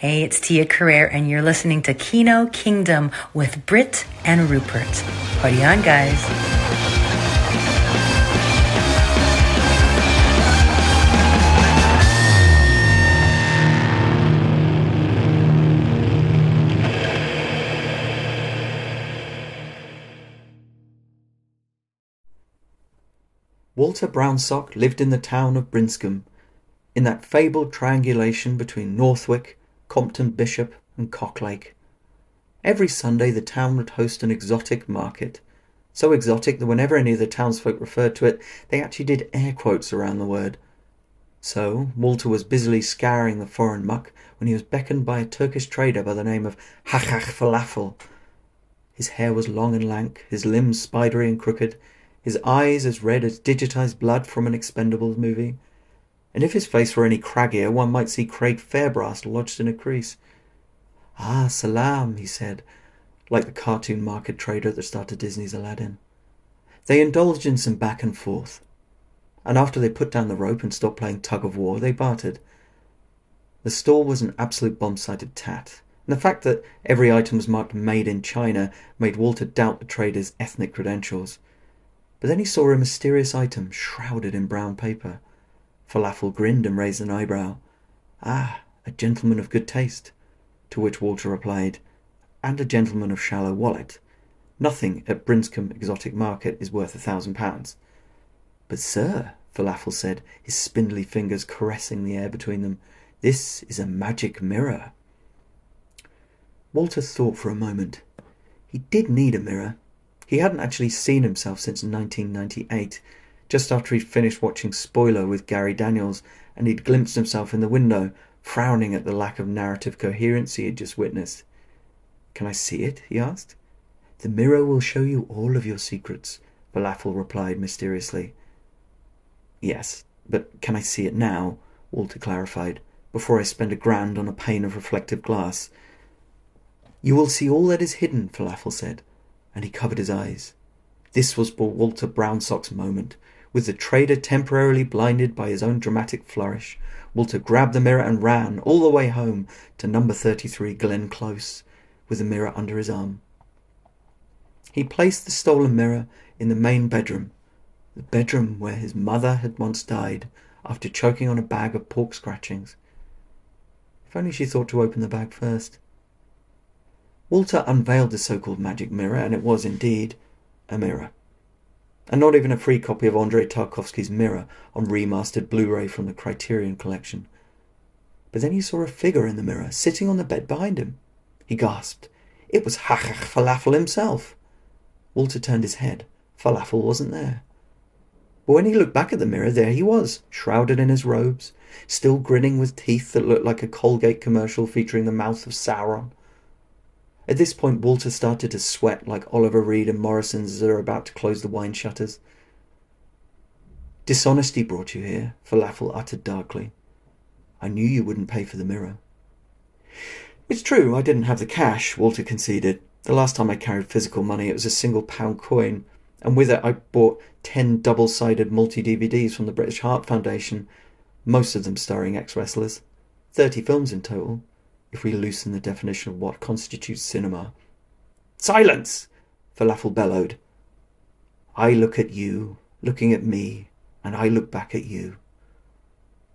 Hey, it's Tia Carrere, and you're listening to Kino Kingdom with Britt and Rupert. Party on, guys. Walter Brownsock lived in the town of Brinscombe, in that fabled triangulation between Northwick, Compton Bishop and Cocklake. Every Sunday the town would host an exotic market, so exotic that whenever any of the townsfolk referred to it, they actually did air quotes around the word. So Walter was busily scouring the foreign muck when he was beckoned by a Turkish trader by the name of Hachach Falafel. His hair was long and lank, his limbs spidery and crooked, his eyes as red as digitised blood from an Expendables movie. And if his face were any craggier, one might see Craig Fairbrass lodged in a crease. "Ah, salaam," he said, like the cartoon market trader at the start of Disney's Aladdin. They indulged in some back and forth, and after they put down the rope and stopped playing tug-of-war, they bartered. The store was an absolute bomb-sided tat, and the fact that every item was marked "Made in China" made Walter doubt the trader's ethnic credentials. But then he saw a mysterious item shrouded in brown paper. Falafel grinned and raised an eyebrow. "Ah, a gentleman of good taste," to which Walter replied, "and a gentleman of shallow wallet. Nothing at Brinscombe Exotic Market is worth £1,000. "But sir," Falafel said, his spindly fingers caressing the air between them, "this is a magic mirror." Walter thought for a moment. He did need a mirror. He hadn't actually seen himself since 1998, just after he'd finished watching Spoiler with Gary Daniels, and he'd glimpsed himself in the window, frowning at the lack of narrative coherency he'd just witnessed. "Can I see it?" he asked. "The mirror will show you all of your secrets," Falafel replied mysteriously. "Yes, but can I see it now?" Walter clarified, "before I spend $1,000 on a pane of reflective glass." "You will see all that is hidden," Falafel said, and he covered his eyes. This was Walter Brownsock's moment. With the trader temporarily blinded by his own dramatic flourish, Walter grabbed the mirror and ran all the way home to number 33 Glen Close, with the mirror under his arm. He placed the stolen mirror in the main bedroom, the bedroom where his mother had once died after choking on a bag of pork scratchings. If only she thought to open the bag first. Walter unveiled the so-called magic mirror, and it was indeed a mirror. And not even a free copy of Andrei Tarkovsky's Mirror on remastered Blu-ray from the Criterion Collection. But then he saw a figure in the mirror, sitting on the bed behind him. He gasped. It was Hachach Falafel himself. Walter turned his head. Falafel wasn't there. But when he looked back at the mirror, there he was, shrouded in his robes, still grinning with teeth that looked like a Colgate commercial featuring the mouth of Sauron. At this point, Walter started to sweat like Oliver Reed and Morrison as they were about to close the wine shutters. "Dishonesty brought you here," Falafel uttered darkly. "I knew you wouldn't pay for the mirror." "It's true, I didn't have the cash," Walter conceded. "The last time I carried physical money, it was a £1 coin, and with it I bought 10 double-sided multi-DVDs from the British Heart Foundation, most of them starring ex-wrestlers. 30 films in total, if we loosen the definition of what constitutes cinema." "Silence!" Falafel bellowed. "I look at you, looking at me, and I look back at you."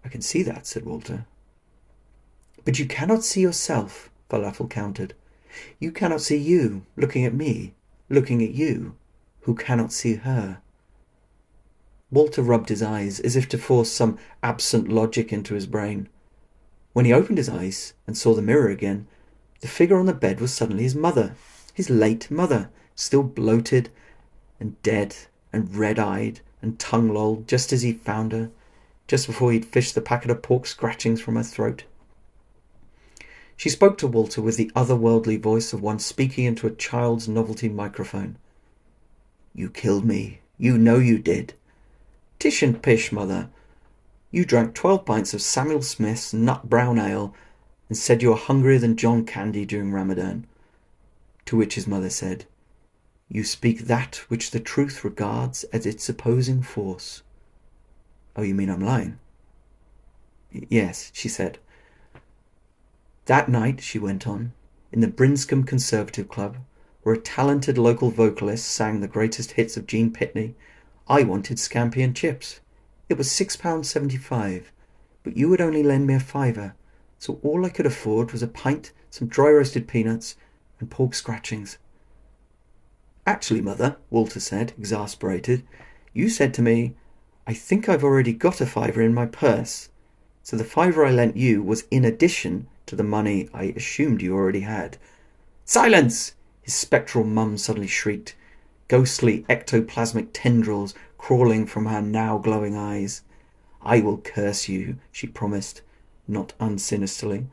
"I can see that," said Walter. "But you cannot see yourself," Falafel countered. "You cannot see you, looking at me, looking at you, who cannot see her." Walter rubbed his eyes as if to force some absent logic into his brain. When he opened his eyes and saw the mirror again, the figure on the bed was suddenly his mother, his late mother, still bloated and dead and red-eyed and tongue-lolled, just as he found her, just before he'd fished the packet of pork scratchings from her throat. She spoke to Walter with the otherworldly voice of one speaking into a child's novelty microphone. "You killed me. You know you did. Tish and pish, mother. You drank 12 pints of Samuel Smith's nut brown ale and said you were hungrier than John Candy during Ramadan." To which his mother said, "You speak that which the truth regards as its opposing force." "Oh, you mean I'm lying?" "Yes," she said. That night, she went on, in the Brinscombe Conservative Club, where a talented local vocalist sang the greatest hits of Gene Pitney, I wanted scampi and chips. It was £6.75, but you would only lend me a fiver, so all I could afford was a pint, some dry-roasted peanuts, and pork scratchings. "Actually, Mother," Walter said, exasperated, "you said to me, 'I think I've already got a fiver in my purse,' so the fiver I lent you was in addition to the money I assumed you already had." "Silence!" his spectral mum suddenly shrieked, ghostly ectoplasmic tendrils crawling from her now-glowing eyes. "I will curse you," she promised, not unsinisterly.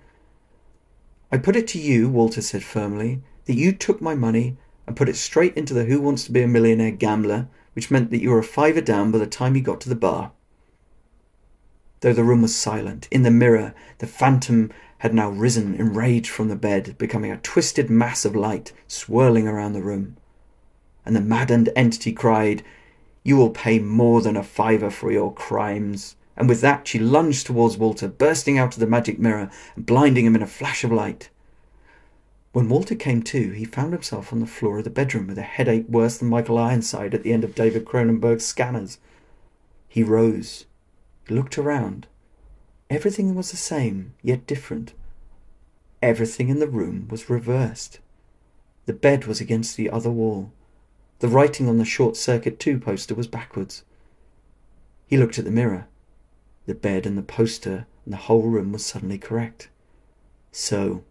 "I put it to you," Walter said firmly, "that you took my money and put it straight into the Who Wants to Be a Millionaire gambler, which meant that you were a fiver down by the time you got to the bar." Though the room was silent, in the mirror, the phantom had now risen, enraged from the bed, becoming a twisted mass of light, swirling around the room. And the maddened entity cried, "You will pay more than a fiver for your crimes." And with that she lunged towards Walter, bursting out of the magic mirror and blinding him in a flash of light. When Walter came to, he found himself on the floor of the bedroom with a headache worse than Michael Ironside at the end of David Cronenberg's Scanners. He rose, looked around. Everything was the same, yet different. Everything in the room was reversed. The bed was against the other wall. The writing on the Short Circuit 2 poster was backwards. He looked at the mirror. The bed and the poster and the whole room was suddenly correct. So,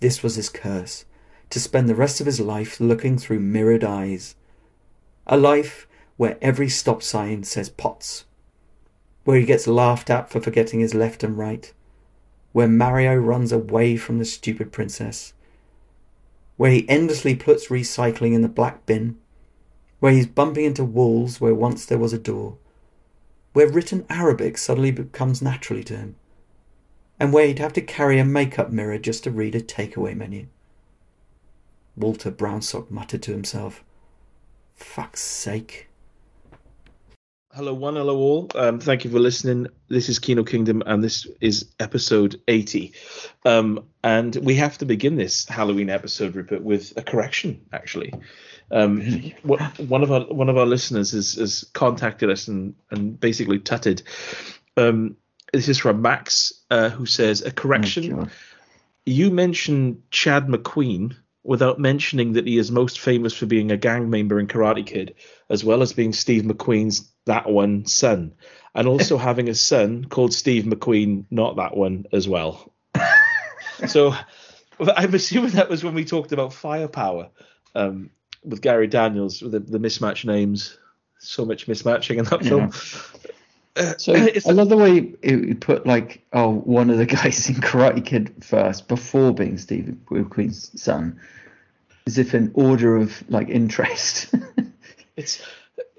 this was his curse, to spend the rest of his life looking through mirrored eyes. A life where every stop sign says Potts. Where he gets laughed at for forgetting his left and right. Where Mario runs away from the stupid princess. Where he endlessly puts recycling in the black bin. Where he's bumping into walls where once there was a door. Where written Arabic suddenly becomes naturally to him. And where he'd have to carry a makeup mirror just to read a takeaway menu. Walter Brownsock muttered to himself, "Fuck's sake." Hello one, hello all. Thank you for listening. This is Kino Kingdom and this is episode 80. And we have to begin this Halloween episode, Rupert, with a correction, actually. One of our listeners has contacted us and basically tutted. This is from Max, who says, a correction. You mentioned Chad McQueen without mentioning that he is most famous for being a gang member in Karate Kid, as well as being Steve McQueen's that one son, and also having a son called Steve McQueen, not that one as well. So I'm assuming that was when we talked about firepower. With Gary Daniels, with the mismatched names, so much mismatching in that film. So I love the way it put, like, oh, one of the guys in Karate Kid first before being Steve McQueen's son, as if in order of like interest.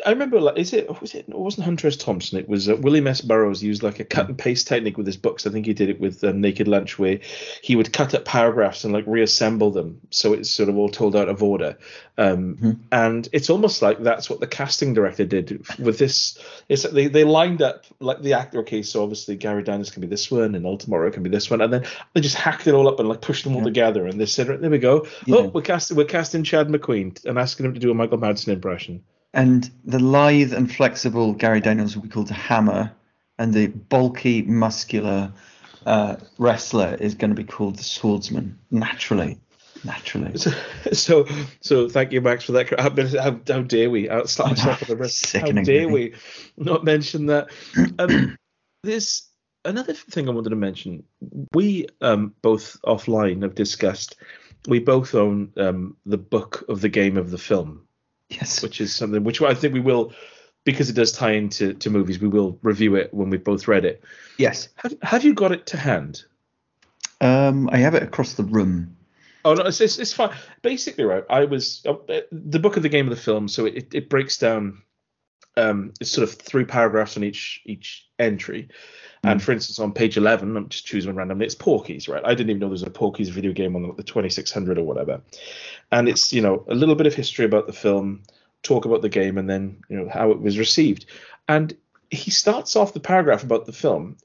I remember, like, it wasn't Hunter S. Thompson. It was William S. Burroughs used like a cut and paste technique with his books. I think he did it with Naked Lunch, where he would cut up paragraphs and like reassemble them, so it's sort of all told out of order. And it's almost like that's what the casting director did with this. It's they lined up like the actor. Okay, so obviously Gary Daniels can be this one, and Altamoro can be this one, and then they just hacked it all up and like pushed them all together, and they said, right, "There we go. Yeah. Oh, we're casting Chad McQueen and asking him to do a Michael Madsen impression." And the lithe and flexible Gary Daniels will be called a hammer, and the bulky, muscular wrestler is going to be called the swordsman. Naturally. So thank you, Max, for that. How dare we? I'll slap myself on the wrist. How dare we not mention that? There's another thing I wanted to mention. We both offline have discussed. We both own the book of the game of the film. Yes, which is something which I think we will, because it does tie into movies. We will review it when we've both read it. Yes. Have you got it to hand? I have it across the room. Oh no, it's fine. Basically, right. I was the book of the game of the film, so it breaks down. It's sort of three paragraphs on each entry. And for instance, on page 11, I'm just choosing one randomly. It's Porky's, right? I didn't even know there was a Porky's video game on the 2600 or whatever. And it's, you know, a little bit of history about the film, talk about the game, and then, you know, how it was received. And he starts off the paragraph about the film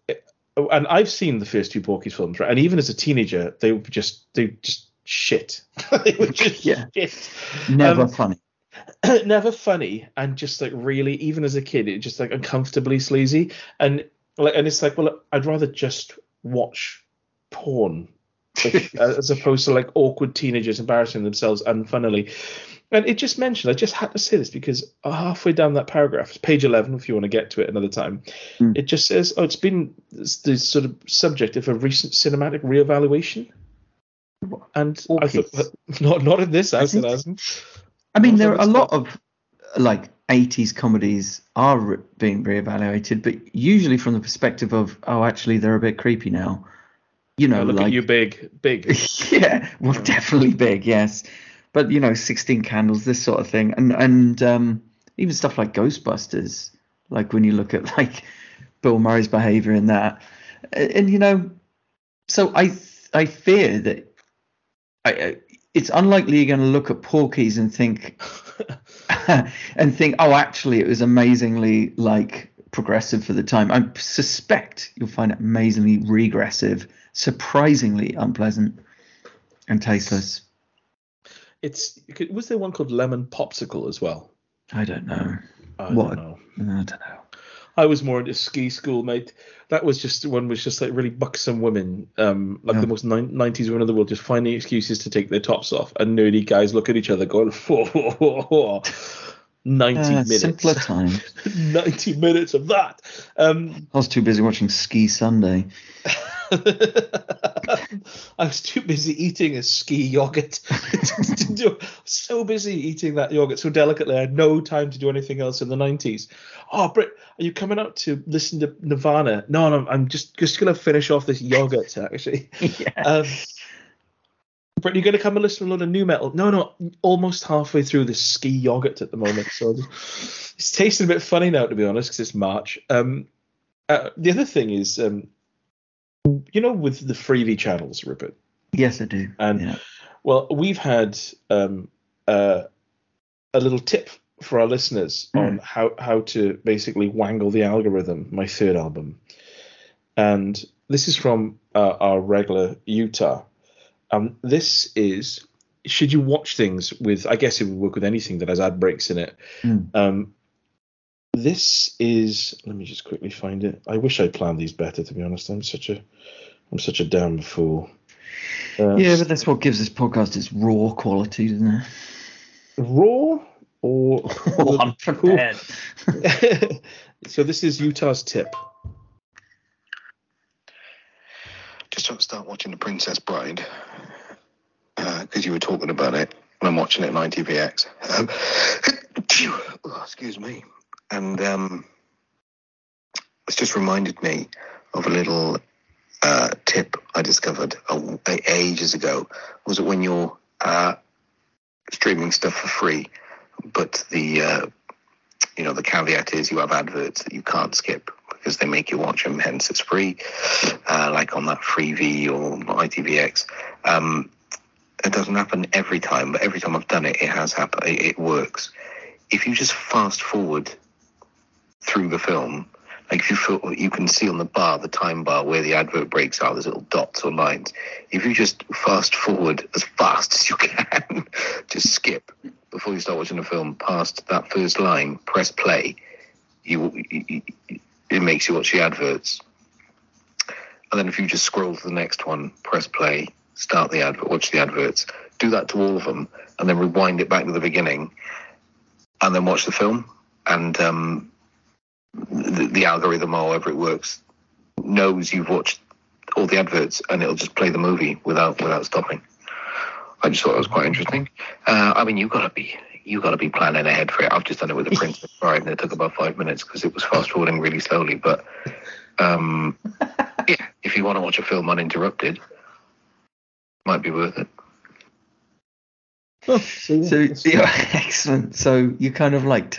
and I've seen the first two Porky's films, right? And even as a teenager, they were just shit. They were just shit. Never funny. Never funny, and just like really, even as a kid, it just like uncomfortably sleazy, and it's like, well, I'd rather just watch porn, like, as opposed to like awkward teenagers embarrassing themselves unfunnily. And it just mentioned, I just had to say this because halfway down that paragraph, it's page 11, if you want to get to it another time, it just says, oh, it's been the sort of subject of a recent cinematic reevaluation. And Porky's. I thought, well, not in this house, it hasn't. I mean, there are a lot of like 80s comedies are being reevaluated, but usually from the perspective of, oh, actually, they're a bit creepy now. You know, look like, at you, big. Yeah, well, definitely big, yes. But, you know, 16 Candles, this sort of thing. And even stuff like Ghostbusters, like when you look at like Bill Murray's behavior in that. And, you know, so I fear that it's unlikely you're going to look at Porky's and think oh, actually, it was amazingly like progressive for the time. I suspect you'll find it amazingly regressive, surprisingly unpleasant and tasteless. Was there one called Lemon Popsicle as well? I don't know. I don't know. I was more into Ski School, mate. That was just one was just like really buxom women, the most 90s women in the world, just finding excuses to take their tops off, and nerdy guys look at each other going, whoa. 90 minutes. Simpler time. 90 minutes of that. I was too busy watching Ski Sunday. I was too busy eating a ski yogurt. So busy eating that yogurt so delicately, I had no time to do anything else in the 90s. Oh, Britt, are you coming out to listen to Nirvana? No, I'm just going to finish off this yogurt, actually. Yeah. Britt, are you going to come and listen to a lot of new metal? No, almost halfway through this ski yogurt at the moment. So it's tasting a bit funny now, to be honest, because it's March. The other thing is... you know, with the Freevee channels, Rupert. Yes, I do. And well, we've had a little tip for our listeners on how to basically wangle the algorithm. My third album, and this is from our regular Utah. This is should you watch things with? I guess it would work with anything that has ad breaks in it. This is. Let me just quickly find it. I wish I planned these better, to be honest. I'm such a damn fool. But that's what gives this podcast its raw quality, isn't it? Raw or unprepared. So this is Utah's tip. Just trying to start watching The Princess Bride because you were talking about it, and I'm watching it on ITVX. Excuse me. And it's just reminded me of a little tip I discovered ages ago. Was it when you're streaming stuff for free, but the caveat is you have adverts that you can't skip because they make you watch them, hence it's free, like on that Freevee or ITVX. It doesn't happen every time, but every time I've done it, it has happened. It works. If you just fast forward through the film, like if you feel you can see on the bar, the time bar where the advert breaks are, there's little dots or lines. If you just fast forward as fast as you can, just skip before you start watching the film past that first line, press play, it makes you watch the adverts. And then if you just scroll to the next one, press play, start the advert, watch the adverts, do that to all of them, and then rewind it back to the beginning and then watch the film. And the algorithm, or however it works, knows you've watched all the adverts, and it'll just play the movie without stopping. I just thought it was quite interesting. I mean, you gotta be planning ahead for it. I've just done it with The Princess Bride, and it took about 5 minutes because it was fast forwarding really slowly. But if you want to watch a film uninterrupted, might be worth it. Oh, excellent. So you kind of like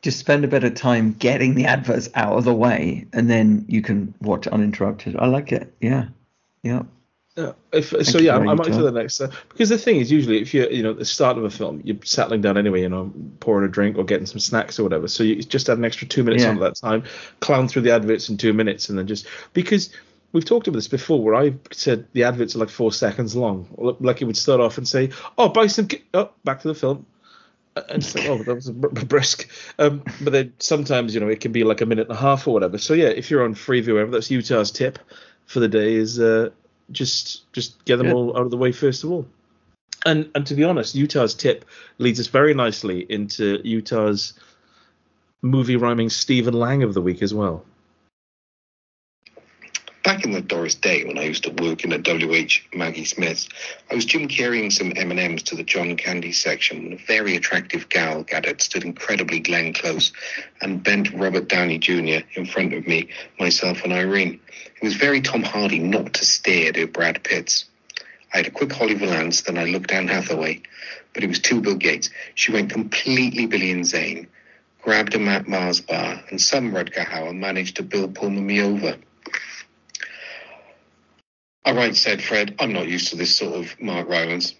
just spend a bit of time getting the adverts out of the way, and then you can watch uninterrupted. I like it. Yeah. I might do the next because the thing is, usually if you're at the start of a film, you're settling down anyway, pouring a drink or getting some snacks or whatever, so you just add an extra 2 minutes onto that time, clown through the adverts in 2 minutes, and then just because we've talked about this before where I've said the adverts are like 4 seconds long, like it would start off and say, oh, buy some back to the film. And it's like, oh, that was brisk. But then sometimes, it can be like a minute and a half or whatever. So, yeah, if you're on Freevee or whatever, that's Utah's tip for the day is just get them all out of the way first of all. And to be honest, Utah's tip leads us very nicely into Utah's movie rhyming Stephen Lang of the week as well. Back in the Doris Day when I used to work in a WH Maggie Smith's, I was Jim Carreying some M&Ms to the John Candy section when a very attractive gal gathered, stood incredibly Glen Close, and bent Robert Downey Jr. in front of me, myself and Irene. It was very Tom Hardy not to stare at her Brad Pitts. I had a quick Holly Valance, then I looked down Hathaway, but it was two Bill Gates. She went completely Billy and Zane, grabbed a Matt Mars bar, and some Rutger Hauer managed to Bill Pullman me over. "All right," said Fred, "I'm not used to this sort of Mark Rylance."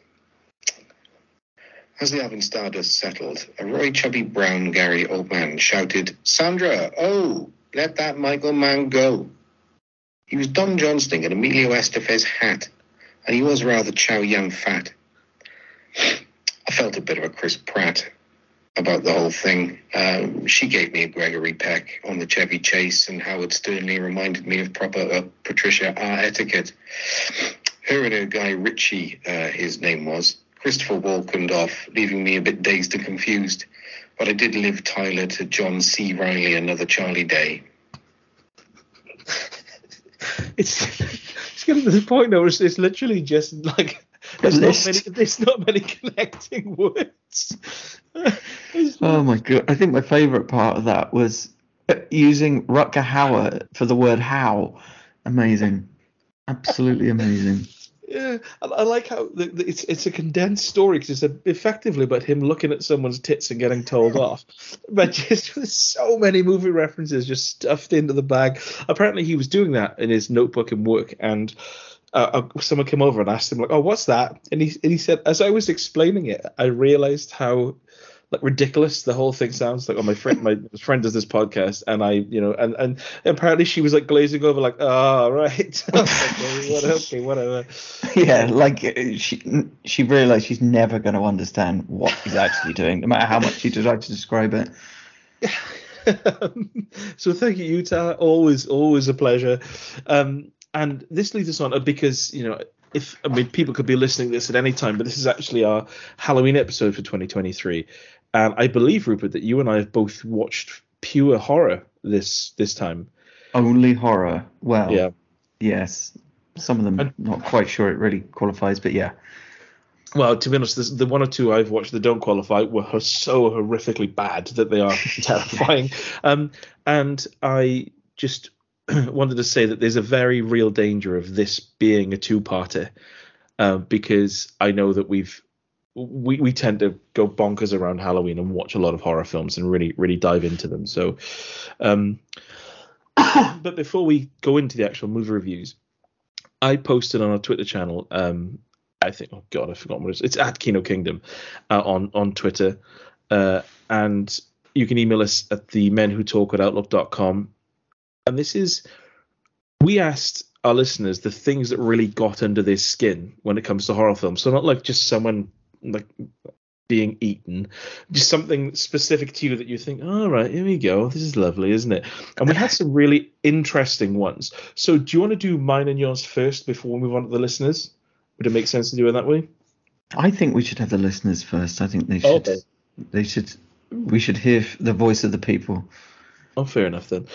As the oven stardust settled, a roy chubby brown Gary old man shouted, "Sandra, oh, let that Michael Mann go." He was Don Johnston in Emilio Estevez's hat, and he was rather chow yum fat. I felt a bit of a Chris Pratt about the whole thing. She gave me a Gregory Peck on the Chevy Chase, and Howard sternly reminded me of proper Patricia R. etiquette. Her and her guy Richie, his name was, Christopher Walkened off, leaving me a bit dazed and confused. But I did live Tyler to John C. Reilly, another Charlie Day. It's getting to the point now where it's literally just like... There's not many connecting words. Oh my God. I think my favourite part of that was using Rutger Hauer for the word how. Amazing. Absolutely amazing. Yeah. I like how it's a condensed story because it's effectively about him looking at someone's tits and getting told off. But just with so many movie references just stuffed into the bag. Apparently he was doing that in his notebook and work, and someone came over and asked him, like, "Oh, what's that?" And he said, "As I was explaining it, I realized how ridiculous the whole thing sounds. Like, oh, my friend does this podcast, and I, and apparently she was like glazing over, like, oh, right, okay, whatever." Yeah, like she realized she's never going to understand what he's actually doing, no matter how much she tried to describe it. So thank you, Utah. Always a pleasure. And this leads us on because, people could be listening to this at any time, but this is actually our Halloween episode for 2023. And I believe, Rupert, that you and I have both watched pure horror this time. Only horror. Well, yeah. Yes. Some of them, I'm not quite sure it really qualifies, but yeah. Well, to be honest, the one or two I've watched that don't qualify were so horrifically bad that they are terrifying. And I just... wanted to say that there's a very real danger of this being a two-parter because I know that we tend to go bonkers around Halloween and watch a lot of horror films and really, really dive into them. So, but before we go into the actual movie reviews, I posted on our Twitter channel, I think, oh God, I've forgotten what it's at Kino Kingdom on Twitter. And you can email us at themenwhotalk@outlook.com. And this is, we asked our listeners the things that really got under their skin when it comes to horror films. So not like just someone like being eaten, just something specific to you that you think, all right, here we go. This is lovely, isn't it? And we had some really interesting ones. So do you want to do mine and yours first before we move on to the listeners? Would it make sense to do it that way? I think we should have the listeners first. I think they should. Okay. We should hear the voice of the people. Oh, fair enough then.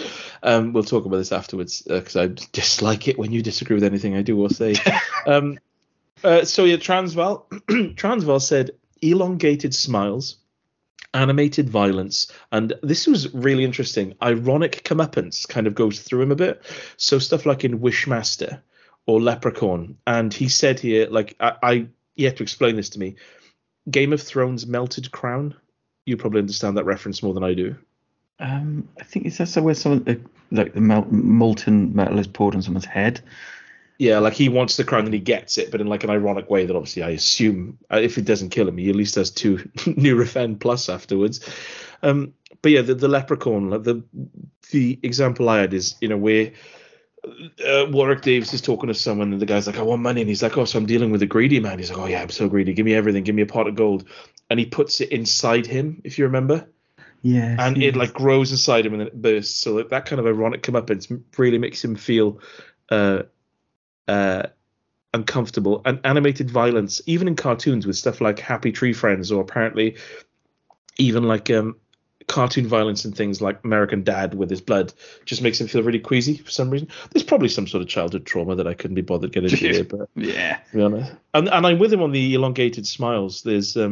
We'll talk about this afterwards because I dislike it when you disagree with anything I do or say. Transval said elongated smiles, animated violence, and this was really interesting. Ironic comeuppance kind of goes through him a bit. So stuff like in Wishmaster or Leprechaun, and he said here, like I you have to explain this to me. Game of Thrones melted crown. You probably understand that reference more than I do. I think it's also where someone, like the molten metal is poured on someone's head. Yeah, like he wants the crown and he gets it, but in like an ironic way that obviously I assume if it doesn't kill him, he at least has two new Refen plus afterwards. But yeah, the leprechaun, like the example I had is, you know, where Warwick Davis is talking to someone and the guy's like, I want money. And he's like, oh, so I'm dealing with a greedy man. He's like, oh yeah, I'm so greedy. Give me everything. Give me a pot of gold. And he puts it inside him, if you remember. Yeah. And it like grows inside him and then it bursts. So like, that kind of ironic comeuppance really makes him feel uncomfortable. And animated violence, even in cartoons with stuff like Happy Tree Friends, or apparently even like cartoon violence and things like American Dad with his blood, just makes him feel really queasy for some reason. There's probably some sort of childhood trauma that I couldn't be bothered getting into. But yeah, to be honest. And I'm with him on the elongated smiles. There's a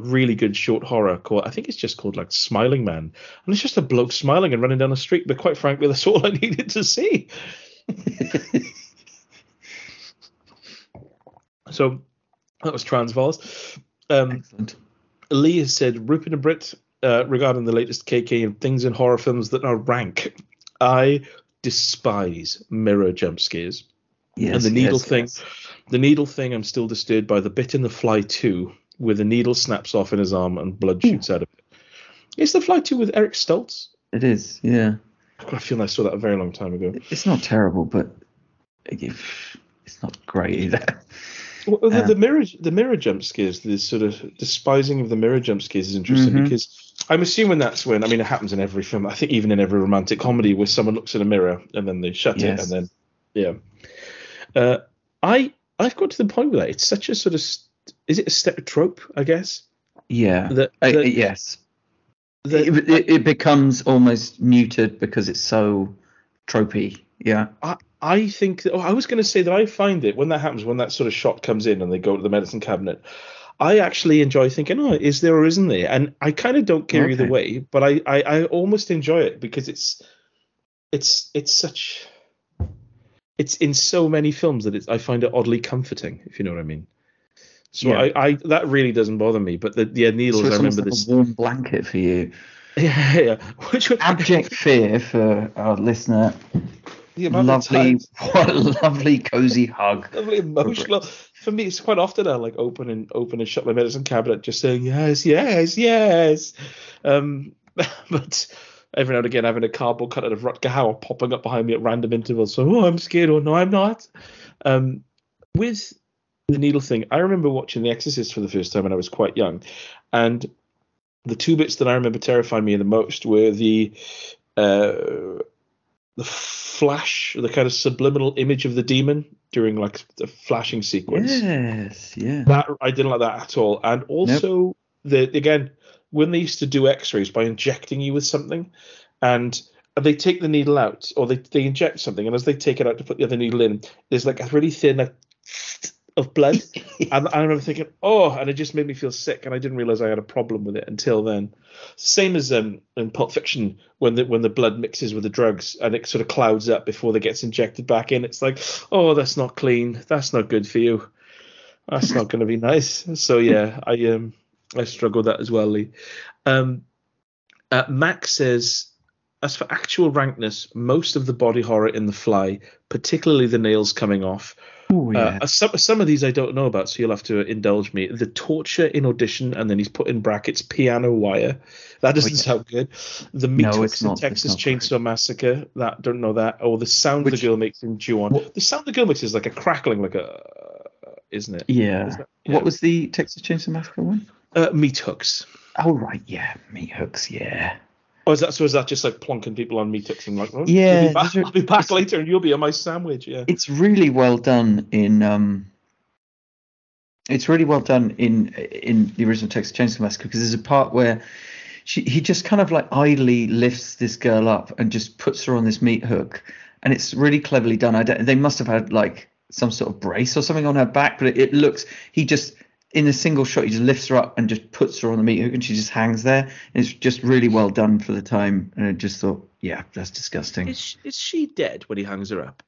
really good short horror called, I think it's just called like Smiling Man, and it's just a bloke smiling and running down the street. But quite frankly, that's all I needed to see. So that was Transvaals. Excellent. Lee has said, Rupert and Britt, regarding the latest KK and things in horror films that are rank, I despise mirror jump scares. Yes, and the needle thing. Yes. The needle thing, I'm still disturbed by the bit in The Fly 2 where the needle snaps off in his arm and blood shoots out of it. It's The Fly 2 with Eric Stoltz. It is, yeah. I feel like I saw that a very long time ago. It's not terrible, but it's not great either. Well, the mirror jump scares, this sort of despising of the mirror jump scares is interesting, because I'm assuming that's when, I mean, it happens in every film, I think even in every romantic comedy, where someone looks in a mirror and then they shut it, and then I've got to the point with that. It's such a sort of, is it a trope, I guess? Yeah. Yes. It becomes almost muted because it's so tropey. Yeah. I think that, I was going to say that I find it when that happens, when that sort of shot comes in and they go to the medicine cabinet, I actually enjoy thinking, oh, is there or isn't there? And I kind of don't care either way, but I almost enjoy it because it's in so many films that I find it oddly comforting, if you know what I mean. So I that really doesn't bother me, but the needles, so I remember like this. A warm blanket for you. Yeah. Abject fear for our listener. What a lovely cozy hug. Lovely emotional. For me, it's quite often I like open and shut my medicine cabinet, just saying yes. But every now and again, having a cardboard cutout of Rutger Hauer popping up behind me at random intervals, so I'm scared or no, I'm not. With the needle thing, I remember watching The Exorcist for the first time when I was quite young, and the two bits that I remember terrified me the most were the flash, the kind of subliminal image of the demon during like the flashing sequence. Yes, yeah. That I didn't like that at all. And also, again, when they used to do X-rays by injecting you with something, and they take the needle out, or they inject something, and as they take it out to put the other needle in, there's like a really thin of blood. And I remember thinking, oh, and it just made me feel sick, and I didn't realize I had a problem with it until then. Same as in Pulp Fiction, when the blood mixes with the drugs and it sort of clouds up before they gets injected back in. It's like, oh, that's not clean, that's not good for you, that's not going to be nice. So yeah, I struggle with that as well, Lee. Max says, as for actual rankness, most of the body horror in The Fly, particularly the nails coming off. Ooh, yeah. Some of these I don't know about, so you'll have to indulge me. The torture in Audition, and then he's put in brackets piano wire. That doesn't sound good. The meat hooks in Texas Chainsaw Massacre. That don't know that. Or the sound the girl makes in Ju-on. The sound the girl makes is like a crackling, like a, isn't it? Yeah. What was the Texas Chainsaw Massacre one? Meat hooks. Oh right, yeah, meat hooks, yeah. Oh, is that just like plonking people on meat hooks and like, oh, yeah, I'll be back later and you'll be on my sandwich. Yeah, it's really well done in the original Texas Chainsaw Massacre, because there's a part where he just kind of like idly lifts this girl up and just puts her on this meat hook, and it's really cleverly done. They must have had like some sort of brace or something on her back, but it looks, he just, in a single shot, he just lifts her up and just puts her on the meat hook, and she just hangs there. And it's just really well done for the time. And I just thought, yeah, that's disgusting. Is she dead when he hangs her up?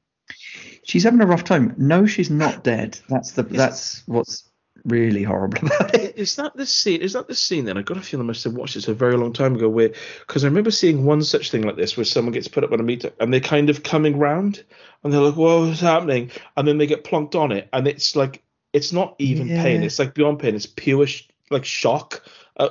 She's having a rough time. No, she's not dead. That's what's really horrible about it. Is that the scene that I got a feeling I must have watched it a very long time ago, where, because I remember seeing one such thing like this where someone gets put up on a meter and they're kind of coming round and they're like, what's happening? And then they get plonked on it, and it's like, it's not even pain, it's like beyond pain, it's pure like shock,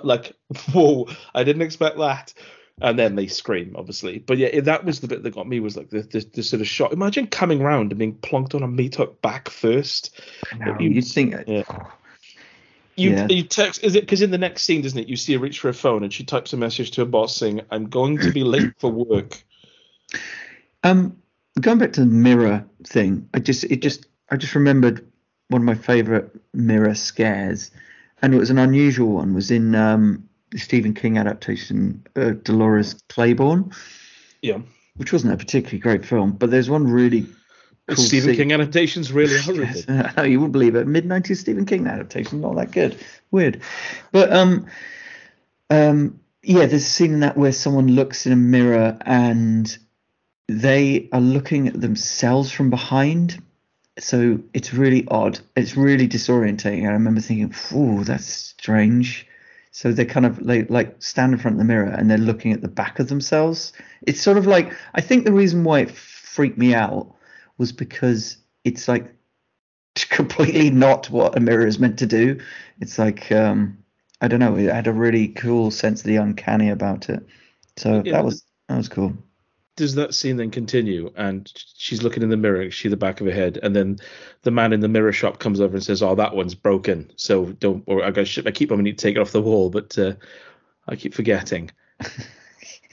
like, whoa, I didn't expect that. And then they scream, obviously. But yeah, that was the bit that got me, was like the sort of shock. Imagine coming round and being plonked on a meat hook back first. No, you'd think that. Yeah. You text, is it because in the next scene, doesn't it? You see her reach for her phone and she types a message to her boss saying, "I'm going to be late for work." Going back to the mirror thing, I just remembered one of my favourite mirror scares, and it was an unusual one. It was in the Stephen King adaptation, Dolores Claiborne, which wasn't a particularly great film, but there's one really cool Stephen King adaptation's really horrible. No, you wouldn't believe it. Mid-90s Stephen King adaptation, not that good. Weird. But there's a scene in that where someone looks in a mirror and they are looking at themselves from behind. So it's really odd. It's really disorientating. I remember thinking, "Ooh, that's strange." So they kind of like stand in front of the mirror and they're looking at the back of themselves. It's sort of like, I think the reason why it freaked me out was because it's like completely not what a mirror is meant to do. It's like, I don't know, it had a really cool sense of the uncanny about it. So that was cool. Does that scene then continue? And she's looking in the mirror, she the back of her head, and then the man in the mirror shop comes over and says, "Oh, that one's broken. So don't. Or I keep on need to take it off the wall, but I keep forgetting."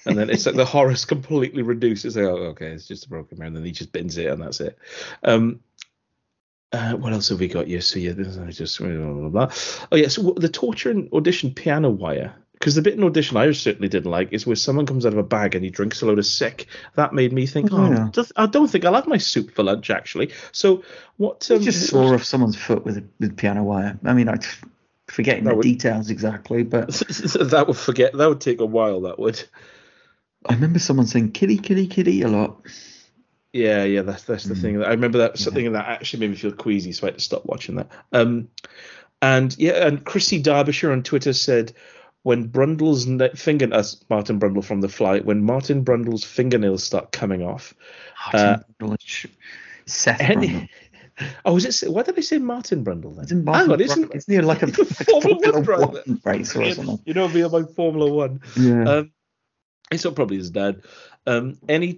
And then it's like the horror is completely reduced. It's like, "Oh, okay, it's just a broken mirror." And then he just bins it, and that's it. What else have we got? So the torture and audition piano wire. Because the bit in Audition I certainly didn't like is where someone comes out of a bag and he drinks a load of sick. That made me think, I don't think I'll have my soup for lunch, actually. So what... you just saw off someone's foot with piano wire. I mean, I'm forgetting the details exactly, but... That would take a while, that would. I remember someone saying, "Kitty, kitty, kitty" a lot. Yeah, that's the thing. I remember that something that actually made me feel queasy, so I had to stop watching that. And Chrissy Derbyshire on Twitter said... Martin Brundle from The Fly, when Martin Brundle's fingernails start coming off. Why did I say Martin Brundle then? Isn't he like a Formula One racer or something? You know, via my Formula One. Yeah. It's not probably his dad. Any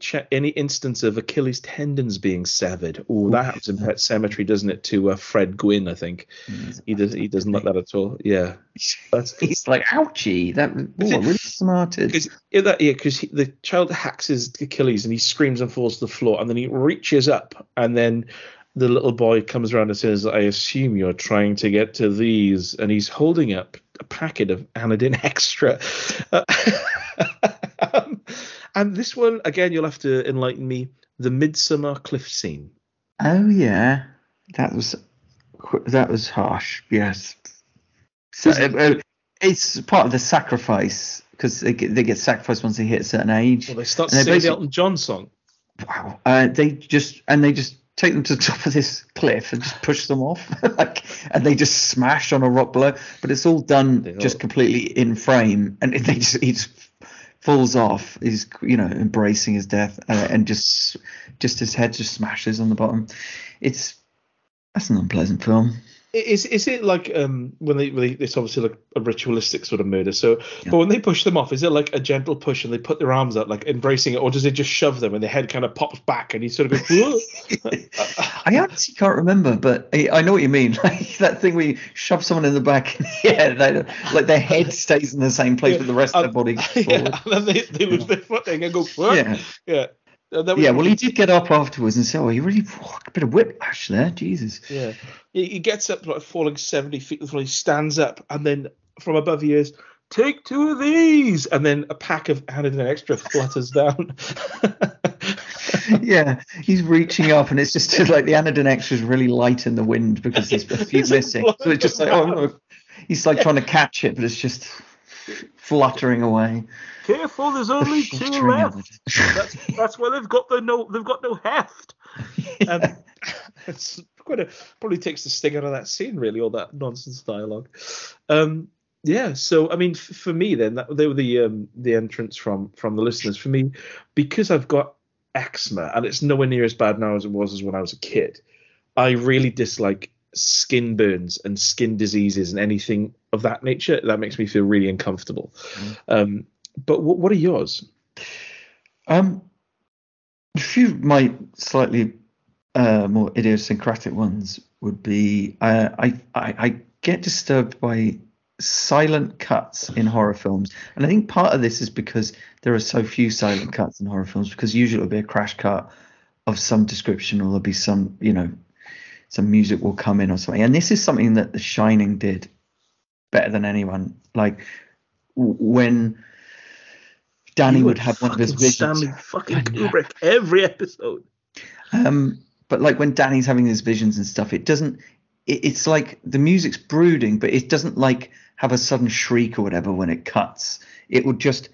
instance of Achilles tendons being severed? Oh, that happens in Pet Sematary, doesn't it? To Fred Gwynne, I think. He doesn't like that at all. Yeah, he's like, "Ouchie!" Really smarted. Because the child hacks his Achilles and he screams and falls to the floor, and then he reaches up, and then the little boy comes around and says, "I assume you're trying to get to these," and he's holding up a packet of Anodin Extra. And this one, again, you'll have to enlighten me, the Midsummer cliff scene. Oh, yeah. That was harsh, yes. So, it's part of the sacrifice, because they get sacrificed once they hit a certain age. Well, they start singing the Elton John song. Wow. They just take them to the top of this cliff and just push them off. And they just smash on a rock below. But it's all done just completely in frame. And he falls off, he's embracing his death, and just his head just smashes on the bottom. That's an unpleasant film. Is it like when they it's obviously like a ritualistic sort of murder, so but when they push them off, is it like a gentle push and they put their arms out like embracing it, or does it just shove them and the head kind of pops back and he sort of goes I actually can't remember, but I know what you mean, like that thing where you shove someone in the back and like their head stays in the same place with the rest of their body and then they lose their footing and go he did get up afterwards and say, "Oh, you really a bit of whiplash there, Jesus." Yeah, he gets up like falling 70 feet before he stands up, and then from above he is, "Take two of these," and then a pack of Anodin Extra flutters down. Yeah, he's reaching up, and it's just like the Anodin Extra is really light in the wind because there's a few missing, so it's just like, oh no, he's like trying to catch it, but it's just. fluttering away. Careful, there's only two left. That's why they've got no heft. Yeah. It's probably takes the sting out of that scene, really, all that nonsense dialogue. Yeah, so I mean, for me then, they were the entrants from the listeners. For me, because I've got eczema, and it's nowhere near as bad now as it was when I was a kid. I really dislike skin burns and skin diseases and anything of that nature. That makes me feel really uncomfortable. Mm. But what are yours? A few of my slightly more idiosyncratic ones would be I get disturbed by silent cuts in horror films, and I think part of this is because there are so few silent cuts in horror films, because usually it'll be a crash cut of some description, or there'll be some, you know, some music will come in or something. And this is something that The Shining did better than anyone. Like when Danny would have one of his visions. Stanley fucking Kubrick every episode. But like when Danny's having his visions and stuff, it's like the music's brooding, but it doesn't like have a sudden shriek or whatever when it cuts. It will just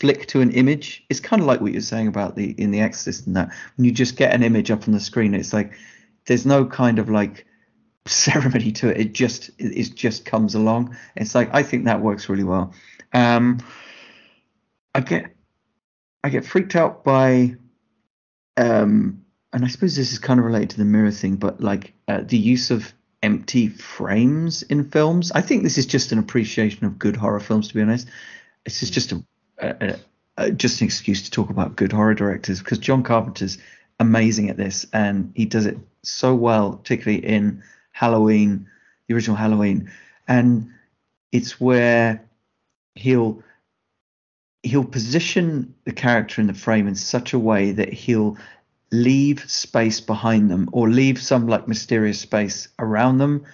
flick to an image. It's kind of like what you're saying about in The Exorcist and that. When you just get an image up on the screen, it's like there's no kind of like ceremony to it. It just comes along. It's like, I think that works really well. I get freaked out by, and I suppose this is kind of related to the mirror thing, but like the use of empty frames in films. I think this is just an appreciation of good horror films, to be honest. This is just an excuse to talk about good horror directors, because John Carpenter's amazing at this, and he does it so well, particularly in Halloween, the original Halloween. And it's where he'll position the character in the frame in such a way that he'll leave space behind them, or leave some like mysterious space around them,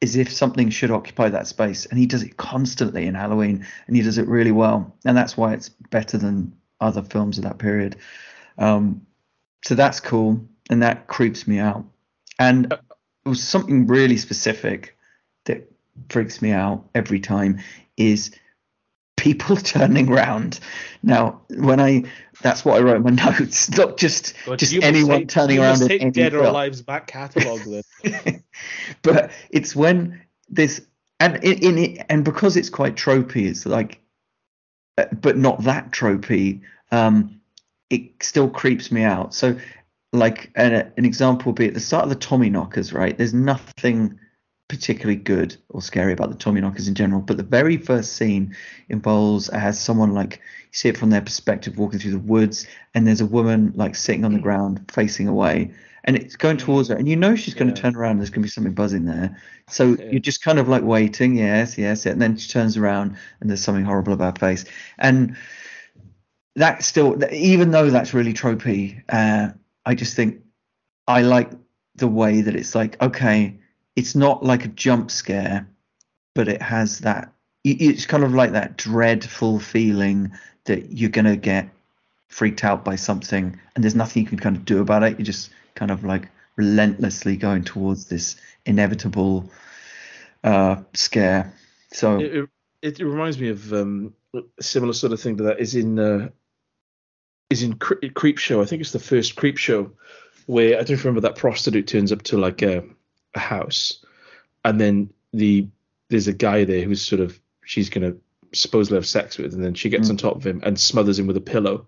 as if something should occupy that space. And he does it constantly in Halloween, and he does it really well, and that's why it's better than other films of that period. So that's cool, and that creeps me out. And it was something really specific that freaks me out every time is people turning round. Now, that's what I wrote in my notes, not just anyone turning around. Take Dead or Alive's back catalogue. But it's when there's and because it's quite tropey, it's like, but not that tropey. It still creeps me out. So, like an example would be at the start of the Tommyknockers, right? There's nothing particularly good or scary about the Tommyknockers in general, but the very first scene has someone, like, you see it from their perspective walking through the woods, and there's a woman like sitting on the ground facing away, and it's going towards her, and you know she's going to turn around. And there's going to be something buzzing there, so you're just kind of like waiting, yes, and then she turns around, and there's something horrible about her face, and that still, even though that's really tropey, I just think I like the way that it's like, okay, it's not like a jump scare, but it has that, it's kind of like that dreadful feeling that you're going to get freaked out by something, and there's nothing you can kind of do about it. You're just kind of like relentlessly going towards this inevitable scare. So it reminds me of a similar sort of thing to that is in Creepshow. I think it's the first Creepshow where, I don't remember, that prostitute turns up to like a house, and then there's a guy there who's sort of, she's gonna supposedly have sex with, and then she gets on top of him and smothers him with a pillow,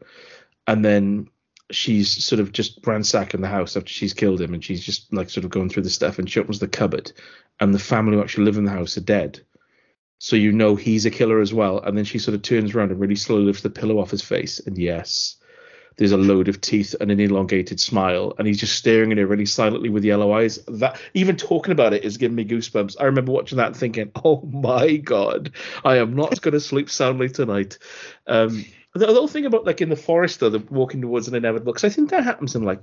and then she's sort of just ransacking the house after she's killed him, and she's just like sort of going through the stuff, and she opens the cupboard, and the family who actually live in the house are dead, so you know he's a killer as well. And then she sort of turns around and really slowly lifts the pillow off his face, and yes, there's a load of teeth and an elongated smile, and he's just staring at her really silently with yellow eyes. That, even talking about it, is giving me goosebumps. I remember watching that and thinking, oh my God, I am not going to sleep soundly tonight. The whole thing about, like, in the forest, though, the walking towards an inevitable, because I think that happens in, like,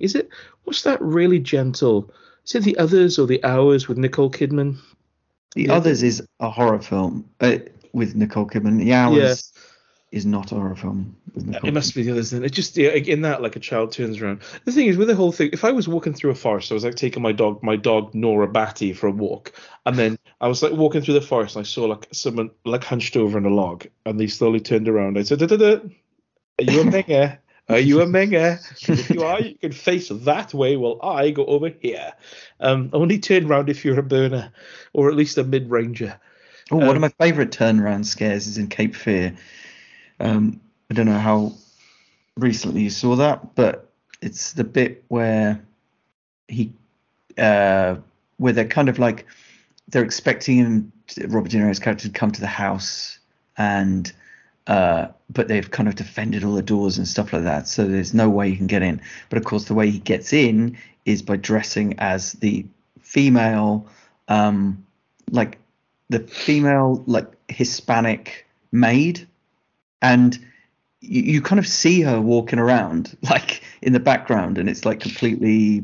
what's that really gentle, is it The Others or The Hours with Nicole Kidman? The Others is a horror film with Nicole Kidman. The Hours. Yeah. is not a horror film. It must be the others then. It just, yeah, in that, like, a child turns around. The thing is with the whole thing, if I was walking through a forest, I was like taking my dog Nora Batty for a walk, and then I was like walking through the forest and I saw like someone like hunched over in a log and they slowly turned around. I said, "Are you a minger? Are you a minger? If you are, you can face that way while I go over here. Only turn round if you're a burner or at least a mid-ranger." Oh, one of my favourite turnaround scares is in Cape Fear. I don't know how recently you saw that, but it's the bit where where they're kind of like, they're expecting him, Robert De Niro's character, to come to the house, and but they've kind of defended all the doors and stuff like that, so there's no way he can get in. But of course, the way he gets in is by dressing as the female, like Hispanic maid, and you kind of see her walking around like in the background, and it's like completely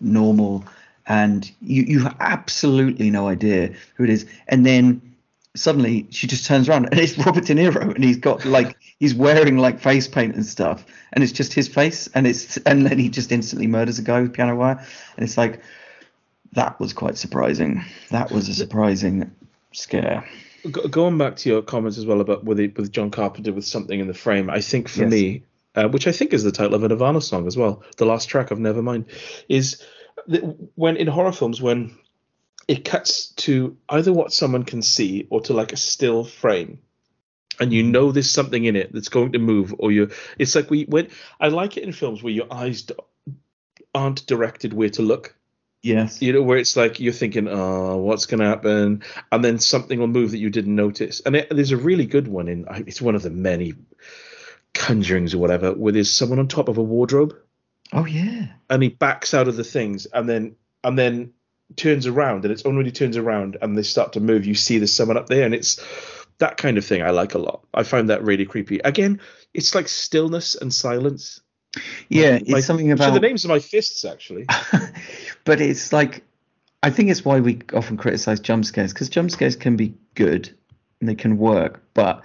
normal, and you have absolutely no idea who it is. And then suddenly she just turns around and it's Robert De Niro, and he's got like, he's wearing like face paint and stuff, and it's just his face, and then he just instantly murders a guy with piano wire. And it's like, that was quite surprising. That was a surprising scare. Going back to your comments as well about with John Carpenter with Something in the Frame, I think for me, which I think is the title of a Nirvana song as well, the last track of Nevermind, is that when in horror films, when it cuts to either what someone can see or to like a still frame, and you know there's something in it that's going to move, or it's like I like it in films where your eyes aren't directed where to look. Yes. You know, where it's like you're thinking, oh, what's going to happen? And then something will move that you didn't notice. And there's a really good one in, it's one of the many Conjurings or whatever, where there's someone on top of a wardrobe. Oh, yeah. And he backs out of the things and then turns around, and it's already turns around and they start to move. You see there's someone up there, and it's that kind of thing I like a lot. I find that really creepy. Again, it's like stillness and silence. Yeah, it's something about the names of my fists, actually. But it's like, I think it's why we often criticize jump scares, because jump scares can be good and they can work, but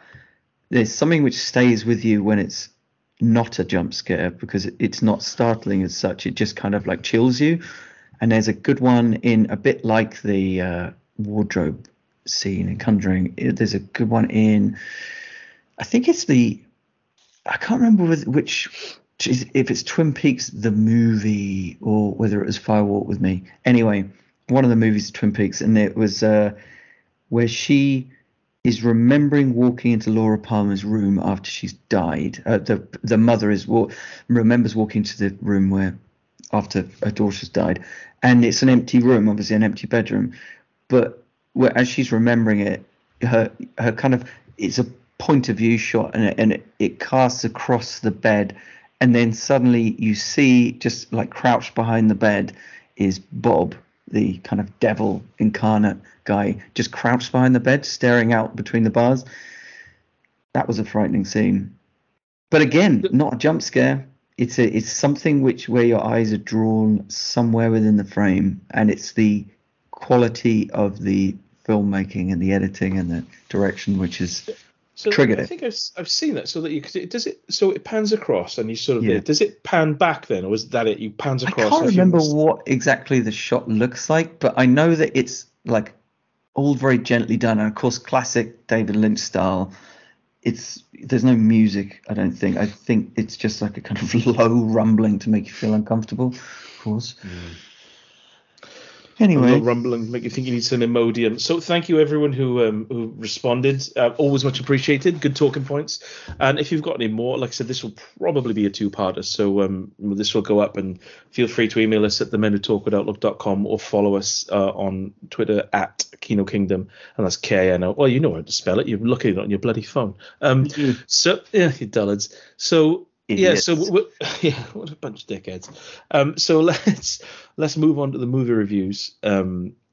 there's something which stays with you when it's not a jump scare, because it's not startling as such. It just kind of like chills you. And there's a good one in, a bit like the wardrobe scene in Conjuring. There's a good one in, I think it's I can't remember which. If it's Twin Peaks, the movie, or whether it was Fire Walk with Me. Anyway, one of the movies, Twin Peaks, and it was where she is remembering walking into Laura Palmer's room after she's died. The mother is remembers walking to the room where after her daughter's died, and it's an empty room, obviously an empty bedroom. But as she's remembering it, her kind of, it's a point of view shot, and it casts across the bed. And then suddenly you see, just like crouched behind the bed, is Bob, the kind of devil incarnate guy, just crouched behind the bed, staring out between the bars. That was a frightening scene. But again, not a jump scare. It's something where your eyes are drawn somewhere within the frame. And it's the quality of the filmmaking and the editing and the direction which is... So triggered. I think I've seen that. So that it pans across, and you sort of does it pan back then, or is that it? You pans across. I can't remember what exactly the shot looks like, but I know that it's like all very gently done, and of course, classic David Lynch style. There's no music. I don't think. I think it's just like a kind of low rumbling to make you feel uncomfortable. Of course. Mm. Anyway, not rumbling, make you think you need some Imodium. So thank you everyone who responded. Always much appreciated. Good talking points. And if you've got any more, like I said, this will probably be a two-parter. So this will go up, and feel free to email us at themenwhotalk@outlook.com or follow us on Twitter at Kino Kingdom, and that's K-I-N-O. Well, you know how to spell it. You're looking at it on your bloody phone. So yeah, you dullards. So. Idiots. Yeah, so what a bunch of dickheads. So let's move on to the movie reviews,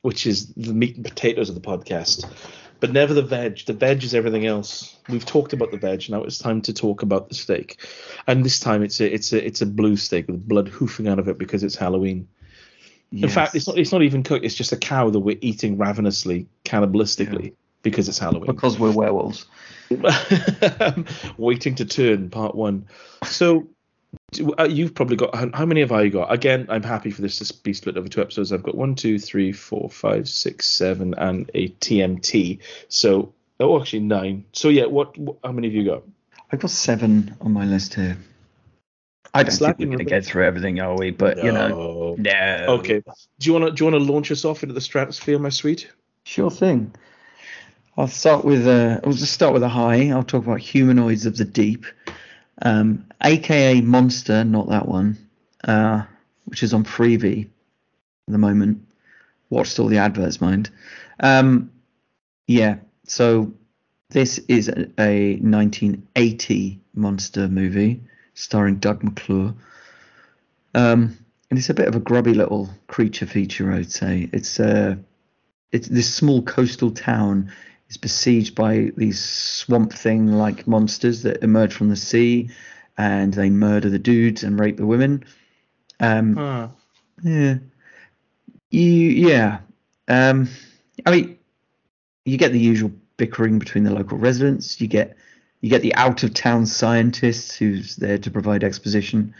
which is the meat and potatoes of the podcast, but never the veg. The veg is everything else. We've talked about the veg. Now it's time to talk about the steak, and this time it's a blue steak with blood hoofing out of it because it's Halloween. Yes. In fact, it's not even cooked. It's just a cow that we're eating ravenously, cannibalistically, because it's Halloween. Because we're werewolves. Waiting to Turn, part one. So you've probably got, how many have I got? Again, I'm happy for this to be split over two episodes. I've got 1, 2, 3, 4, 5, 6, 7 and a TMT. So, oh, actually 9. So yeah, what how many have you got? I've got 7 on my list here. I don't think we're going to get through everything, are we? But, you know, no. Okay. Do you want to launch us off into the stratosphere, my sweet? Sure thing. I'll start with a high. I'll talk about Humanoids of the Deep, aka Monster, not that one, which is on Freevee at the moment. Watched all the adverts, mind. So this is a 1980 monster movie starring Doug McClure, and it's a bit of a grubby little creature feature, I'd say. It's this small coastal town. It's besieged by these swamp thing like monsters that emerge from the sea, and they murder the dudes and rape the women. I mean, you get the usual bickering between the local residents. You get the out of town scientists who's there to provide exposition.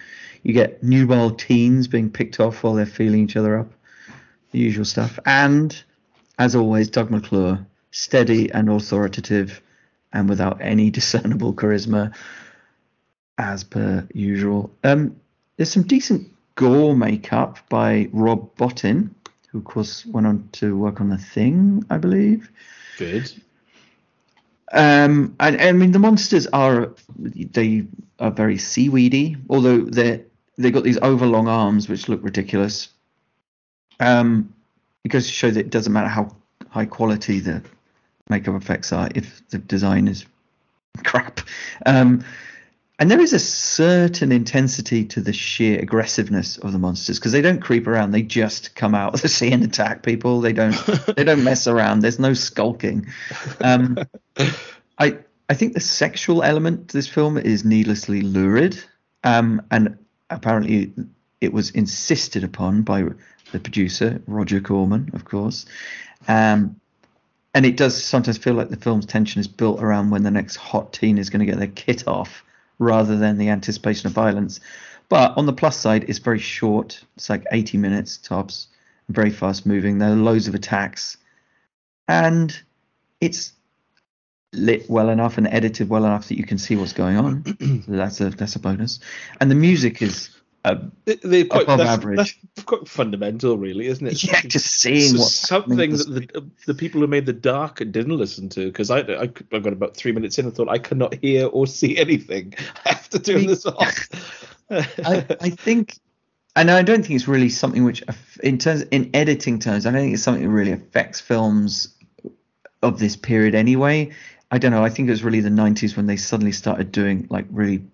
You get nubile teens being picked off while they're feeling each other up. The usual stuff. And as always, Doug McClure, steady and authoritative and without any discernible charisma, as per usual. There's some decent gore makeup by Rob Bottin, who, of course, went on to work on The Thing, I believe. Good. I mean, the monsters are very seaweedy, although they got these overlong arms, which look ridiculous. It goes to show that it doesn't matter how high quality the makeup effects are if the design is crap, and there is a certain intensity to the sheer aggressiveness of the monsters, because they don't creep around, they just come out of the sea and attack people. They don't mess around. There's no skulking. I think the sexual element to this film is needlessly lurid, and apparently it was insisted upon by the producer Roger Corman, of course. And it does sometimes feel like the film's tension is built around when the next hot teen is going to get their kit off, rather than the anticipation of violence. But on the plus side, it's very short. It's like 80 minutes tops, very fast moving. There are loads of attacks, and it's lit well enough and edited well enough that you can see what's going on. So that's a bonus. And the music is average. That's quite fundamental, really, isn't it? Yeah, just seeing so what's something that the people who made The Dark didn't listen to, because I got about 3 minutes in and thought I cannot hear or see anything. I have to turn this off. I think, and I don't think it's really something which, in editing terms, I don't think it's something that really affects films of this period anyway. I don't know. I think it was really the 90s when they suddenly started doing like really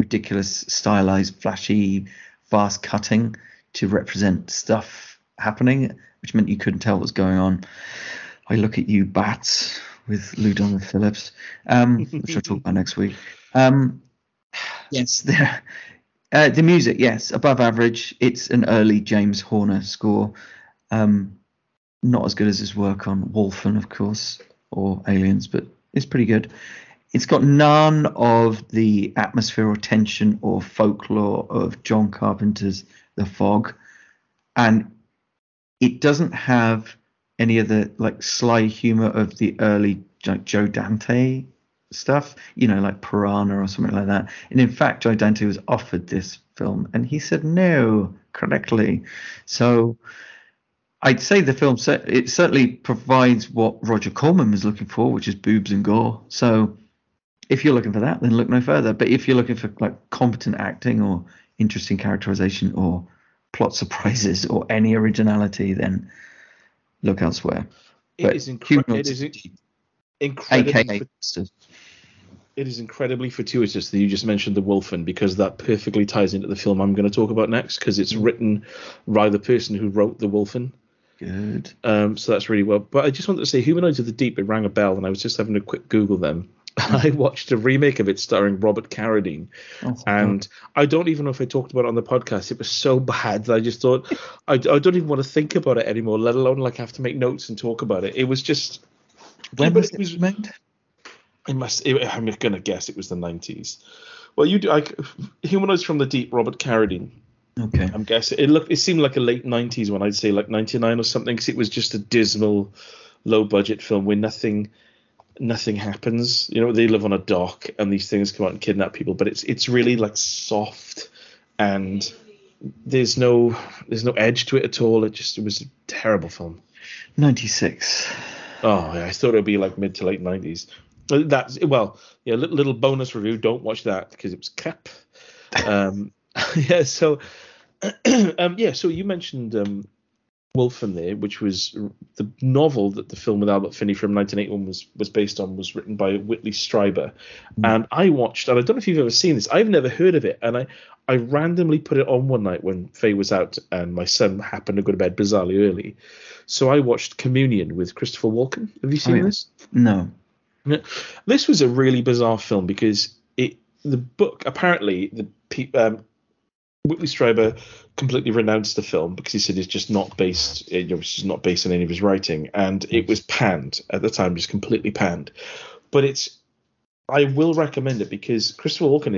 ridiculous, stylized, flashy, fast cutting to represent stuff happening, which meant you couldn't tell what was going on. I Look at You, Bats, with Lou Donald Phillips, which I'll talk about next week. Yes, the music, yes, above average. It's an early James Horner score, not as good as his work on Wolfen, of course, or Aliens, but it's pretty good. It's got none of the atmosphere or tension or folklore of John Carpenter's The Fog. And it doesn't have any of the like sly humor of the early like Joe Dante stuff, you know, like Piranha or something like that. And in fact, Joe Dante was offered this film and he said no correctly. So I'd say the film, it certainly provides what Roger Corman was looking for, which is boobs and gore. So if you're looking for that, then look no further. But if you're looking for like competent acting or interesting characterization or plot surprises or any originality, then look elsewhere. It is incredibly fortuitous that you just mentioned The Wolfen, because that perfectly ties into the film I'm going to talk about next, because it's written by the person who wrote The Wolfen. Good. So that's really well. But I just wanted to say Humanoids of the Deep, it rang a bell, and I was just having a quick Google them. I watched a remake of it starring Robert Carradine, I don't even know if I talked about it on the podcast. It was so bad that I just thought I don't even want to think about it anymore, let alone like have to make notes and talk about it. It was just. When was it made? I'm going to guess it was the 90s. Well, Humanoids from the Deep, Robert Carradine. Okay. I'm guessing it seemed like a late 90s one. I'd say like 99 or something, because it was just a dismal, low budget film where nothing happens. You know, they live on a dock and these things come out and kidnap people, but it's really like soft and there's no edge to it at all. It was a terrible film. 96. Oh, yeah, I thought it would be like mid to late 90s. That's, well, yeah, little bonus review. Don't watch that because it was crap. Yeah. So, yeah. So you mentioned Wolf in there, which was the novel that the film with Albert Finney from 1981 was based on, was written by Whitley Strieber. Mm. And I watched, and I don't know if you've ever seen this. I've never heard of it. And I randomly put it on one night when Faye was out and my son happened to go to bed bizarrely early. So I watched Communion with Christopher Walken. Have you seen this? No. This was a really bizarre film because Whitley Strieber completely renounced the film because he said it's just not based on any of his writing, and it was panned at the time, just completely panned. But I will recommend it because Christopher Walken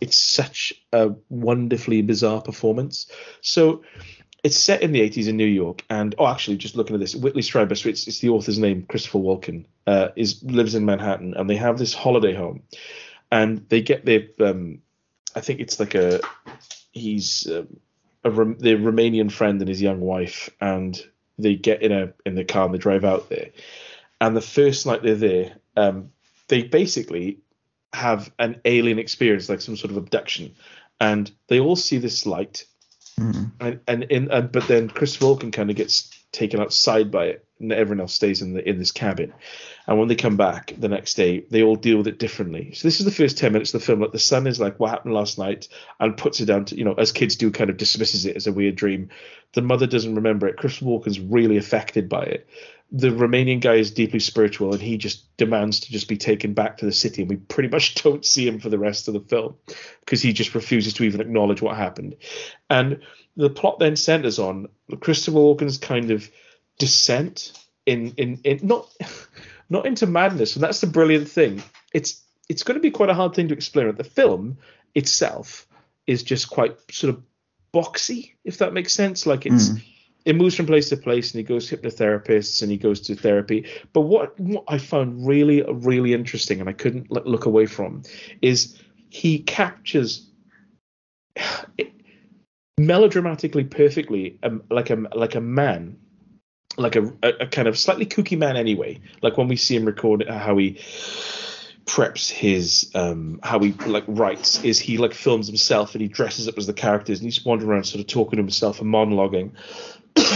it's such a wonderfully bizarre performance. So it's set in the 80s in New York, and just looking at this, Whitley Strieber, so it's the author's name, Christopher Walken, lives in Manhattan, and they have this holiday home, and they get their I think it's like a. He's their Romanian friend and his young wife, and they get in the car and they drive out there. And the first night they're there, they basically have an alien experience, like some sort of abduction, and they all see this light. Mm. But then Chris Walken kind of gets taken outside by it, and everyone else stays in this cabin. And when they come back the next day, they all deal with it differently. So this is the first 10 minutes of the film. Like the son is like, what happened last night? And puts it down to, as kids do, kind of dismisses it as a weird dream. The mother doesn't remember it. Chris Walken's really affected by it. The Romanian guy is deeply spiritual, and he just demands to just be taken back to the city. And we pretty much don't see him for the rest of the film because he just refuses to even acknowledge what happened. And the plot then centers on Christopher Walken's kind of descent in not into madness. And that's the brilliant thing. It's going to be quite a hard thing to explain. The film itself is just quite sort of boxy, if that makes sense. Like it moves from place to place, and he goes to hypnotherapists and he goes to therapy. But what I found really, really interesting, and I couldn't look away from, is he captures it melodramatically perfectly, like a man, like a kind of slightly kooky man anyway. Like when we see him record how he preps his how he like writes, is he like films himself and he dresses up as the characters, and he's wandering around sort of talking to himself and monologuing.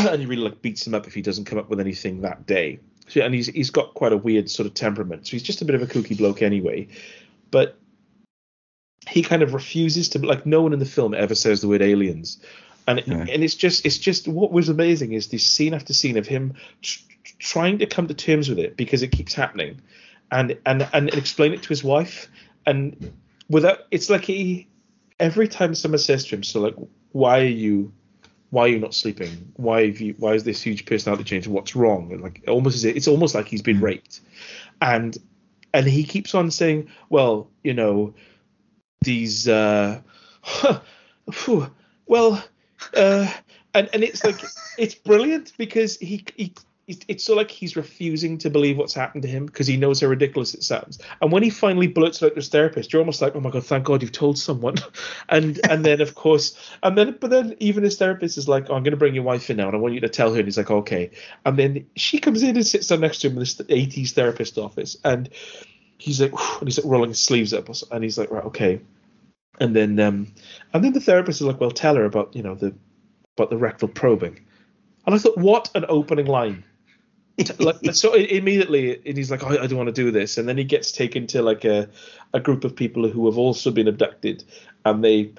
And he really like beats him up if he doesn't come up with anything that day. So, and he's got quite a weird sort of temperament. So he's just a bit of a kooky bloke anyway. But he kind of refuses to, like, no one in the film ever says the word aliens. And it's just what was amazing is this scene after scene of him trying to come to terms with it because it keeps happening, and explain it to his wife, and without, it's like he, every time someone says to him, so like, why are you not sleeping? Why is this huge personality change? What's wrong? And like it's almost like he's been raped, and he keeps on saying, well, these and it's like it's brilliant because he it's so like he's refusing to believe what's happened to him because he knows how ridiculous it sounds. And when he finally blurts out to his therapist, you're almost like, oh my god, thank god you've told someone. and then even his therapist is like, oh, I'm going to bring your wife in now and I want you to tell her. And he's like, okay. And then she comes in and sits down next to him in this 80s therapist office, and he's like rolling his sleeves up, and he's like, right, okay. And then the therapist is like, well, tell her about the rectal probing. And I thought, what an opening line. So immediately, and he's like, oh, I don't want to do this. And then he gets taken to like a group of people who have also been abducted, and they've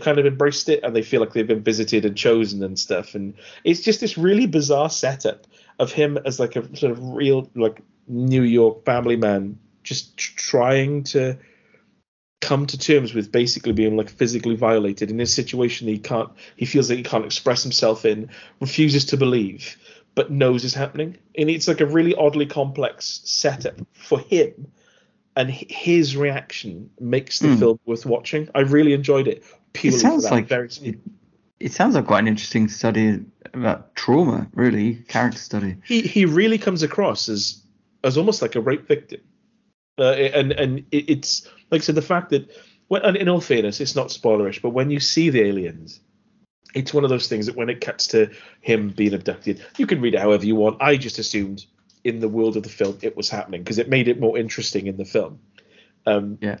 kind of embraced it, and they feel like they've been visited and chosen and stuff. And it's just this really bizarre setup of him as like a sort of real like New York family man, just trying to come to terms with basically being like physically violated in this situation. He feels that he can't express himself in, refuses to believe, but knows is happening. And it's like a really oddly complex setup for him and his reaction makes the film worth watching. I really enjoyed it. Purely it sounds like quite an interesting study about trauma, really, character study. He really comes across as almost like a rape victim, and it's like I said, the fact that and in all fairness, it's not spoilerish, but when you see the aliens, it's one of those things that when it cuts to him being abducted, you can read it however you want. I just assumed in the world of the film it was happening because it made it more interesting in the film. The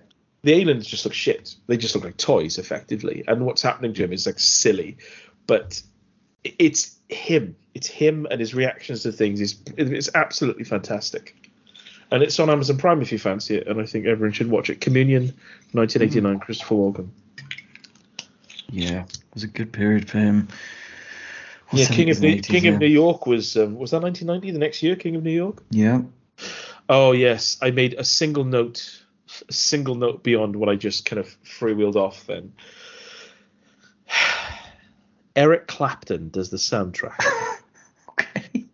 aliens just look shit. They just look like toys, effectively. And what's happening to him is like silly, but it's him. It's him and his reactions to things. It's absolutely fantastic. And it's on Amazon Prime if you fancy it. And I think everyone should watch it. Communion, 1989, Christopher Walken. Yeah, it was a good period for him. King of New York was that 1990? The next year, King of New York. Yeah. Oh yes, I made a single note beyond what I just kind of freewheeled off. Then Eric Clapton does the soundtrack. Okay.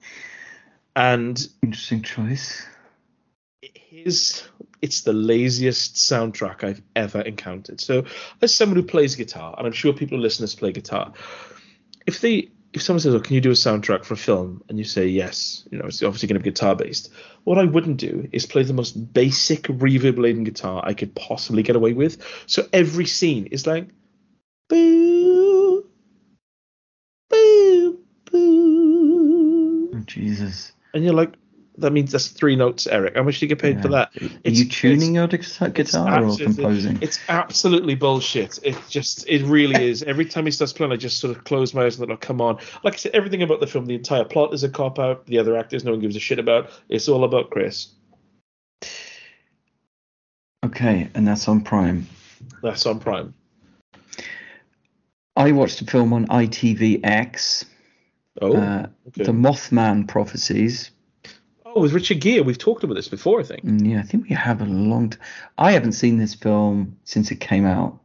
And interesting choice. It's the laziest soundtrack I've ever encountered. So as someone who plays guitar, and I'm sure people who listen to us play guitar, if someone says, oh, can you do a soundtrack for a film? And you say, yes, it's obviously going to be guitar based. What I wouldn't do is play the most basic reverb laden guitar I could possibly get away with. So every scene is like, boo, boo, boo. Oh, Jesus. And you're like, that means that's three notes, Eric. How much do you get paid for that? Are you tuning your guitar or composing? It's absolutely bullshit. It really is. Every time he starts playing, I just sort of close my eyes and like, come on. Like I said, everything about the film, the entire plot is a cop-out. The other actors no one gives a shit about. It's all about Chris. Okay, and that's on Prime. I watched a film on ITVX. Oh, okay. The Mothman Prophecies. Oh, with Richard Gere. We've talked about this before, I think. Yeah, I think we have a long time. I haven't seen this film since it came out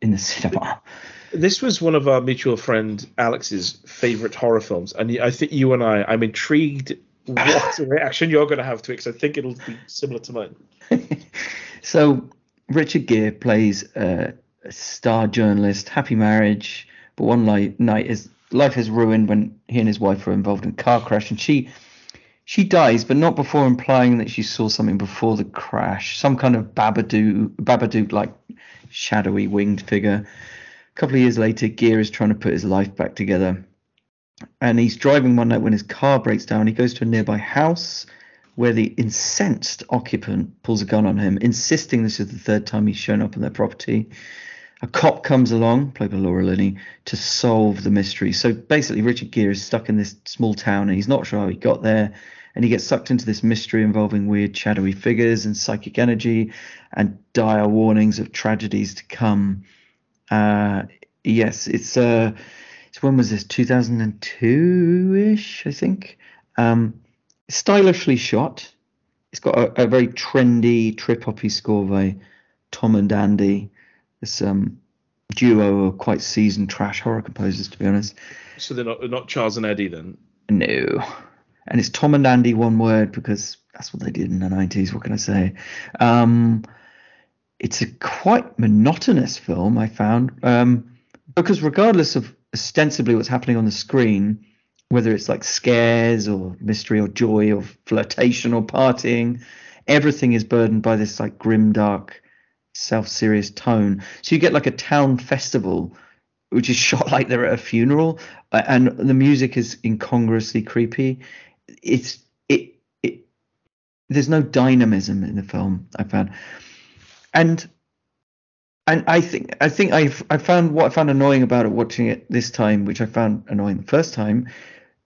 in the cinema. This was one of our mutual friend Alex's favourite horror films. And I think you and I'm intrigued what reaction you're going to have to it, because I think it'll be similar to mine. So Richard Gere plays a star journalist, happy marriage. But one night his life is ruined when he and his wife were involved in a car crash. And she dies, but not before implying that she saw something before the crash, some kind of Babadook-like shadowy winged figure. A couple of years later, Gere is trying to put his life back together. And he's driving one night when his car breaks down. He goes to a nearby house where the incensed occupant pulls a gun on him, insisting this is the third time he's shown up on their property. A cop comes along, played by Laura Linney, to solve the mystery. So basically, Richard Gere is stuck in this small town and he's not sure how he got there. And he gets sucked into this mystery involving weird shadowy figures and psychic energy and dire warnings of tragedies to come. Yes, it's when was this? 2002-ish, I think. Stylishly shot. It's got a very trendy trip-hoppy score by Tom and Andy. This duo of quite seasoned trash horror composers, to be honest. So they're not Charles and Eddie, then? No. And it's Tom and Andy, one word, because that's what they did in the 90s. What can I say? It's a quite monotonous film, I found, because regardless of ostensibly what's happening on the screen, whether it's like scares or mystery or joy or flirtation or partying, everything is burdened by this like grim, dark, self-serious tone. So you get like a town festival which is shot like they're at a funeral, and the music is incongruously creepy. There's no dynamism in the film, I found, and I found annoying about it watching it this time, which I found annoying the first time,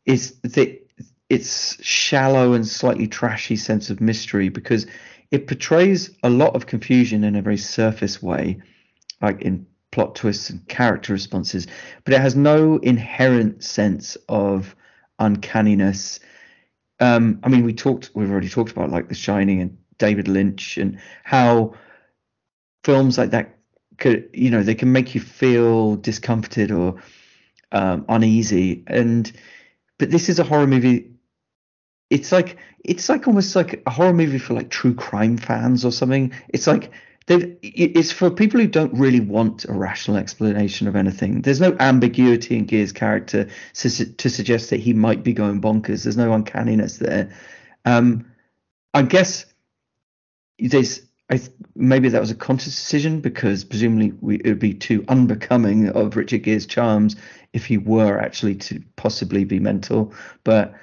is that it's shallow and slightly trashy sense of mystery, because it portrays a lot of confusion in a very surface way, like in plot twists and character responses, but it has no inherent sense of uncanniness. I mean, we've already talked about like The Shining and David Lynch and how films like that could, they can make you feel discomforted or uneasy. But this is a horror movie it's like almost like a horror movie for like true crime fans or something. It's like it's for people who don't really want a rational explanation of anything. There's no ambiguity in Gear's character to suggest that he might be going bonkers. There's no uncanniness there. I guess there's. Maybe that was a conscious decision because presumably it would be too unbecoming of Richard Gere's charms if he were actually to possibly be mental. But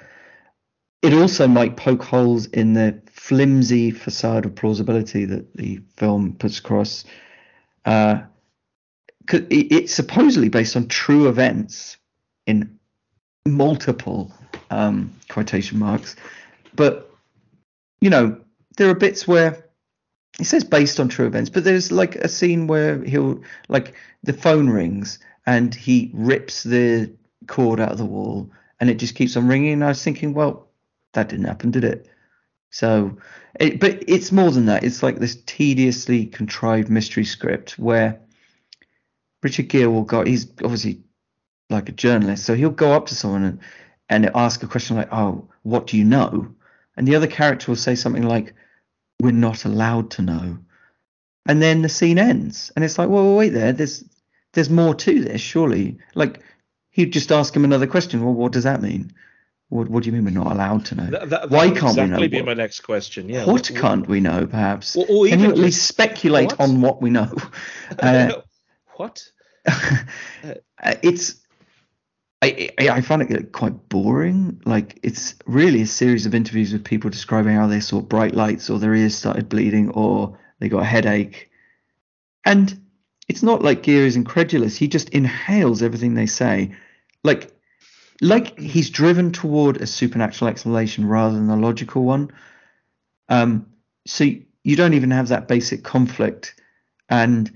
it also might poke holes in the flimsy facade of plausibility that the film puts across. It's supposedly based on true events in multiple quotation marks. But, you know, there are bits where... It says based on true events, but there's like a scene where he'll like the phone rings and he rips the cord out of the wall and it just keeps on ringing. And I was thinking, well, that didn't happen, did it? But it's more than that. It's like this tediously contrived mystery script where Richard Gere he's obviously like a journalist. So he'll go up to someone and ask a question like, oh, what do you know? And the other character will say something like, we're not allowed to know. And then the scene ends and it's like, well, wait there, there's more to this, surely. Like he'd just ask him another question. Well, what does that mean? What do you mean we're not allowed to know? Why can't exactly we know? That would be my next question. Yeah. What can't we know perhaps? Or even can you at least speculate on what we know? What? I found it quite boring. Like it's really a series of interviews with people describing how they saw bright lights or their ears started bleeding or they got a headache. And it's not like Gere is incredulous. He just inhales everything they say. Like he's driven toward a supernatural explanation rather than a logical one. So you don't even have that basic conflict. And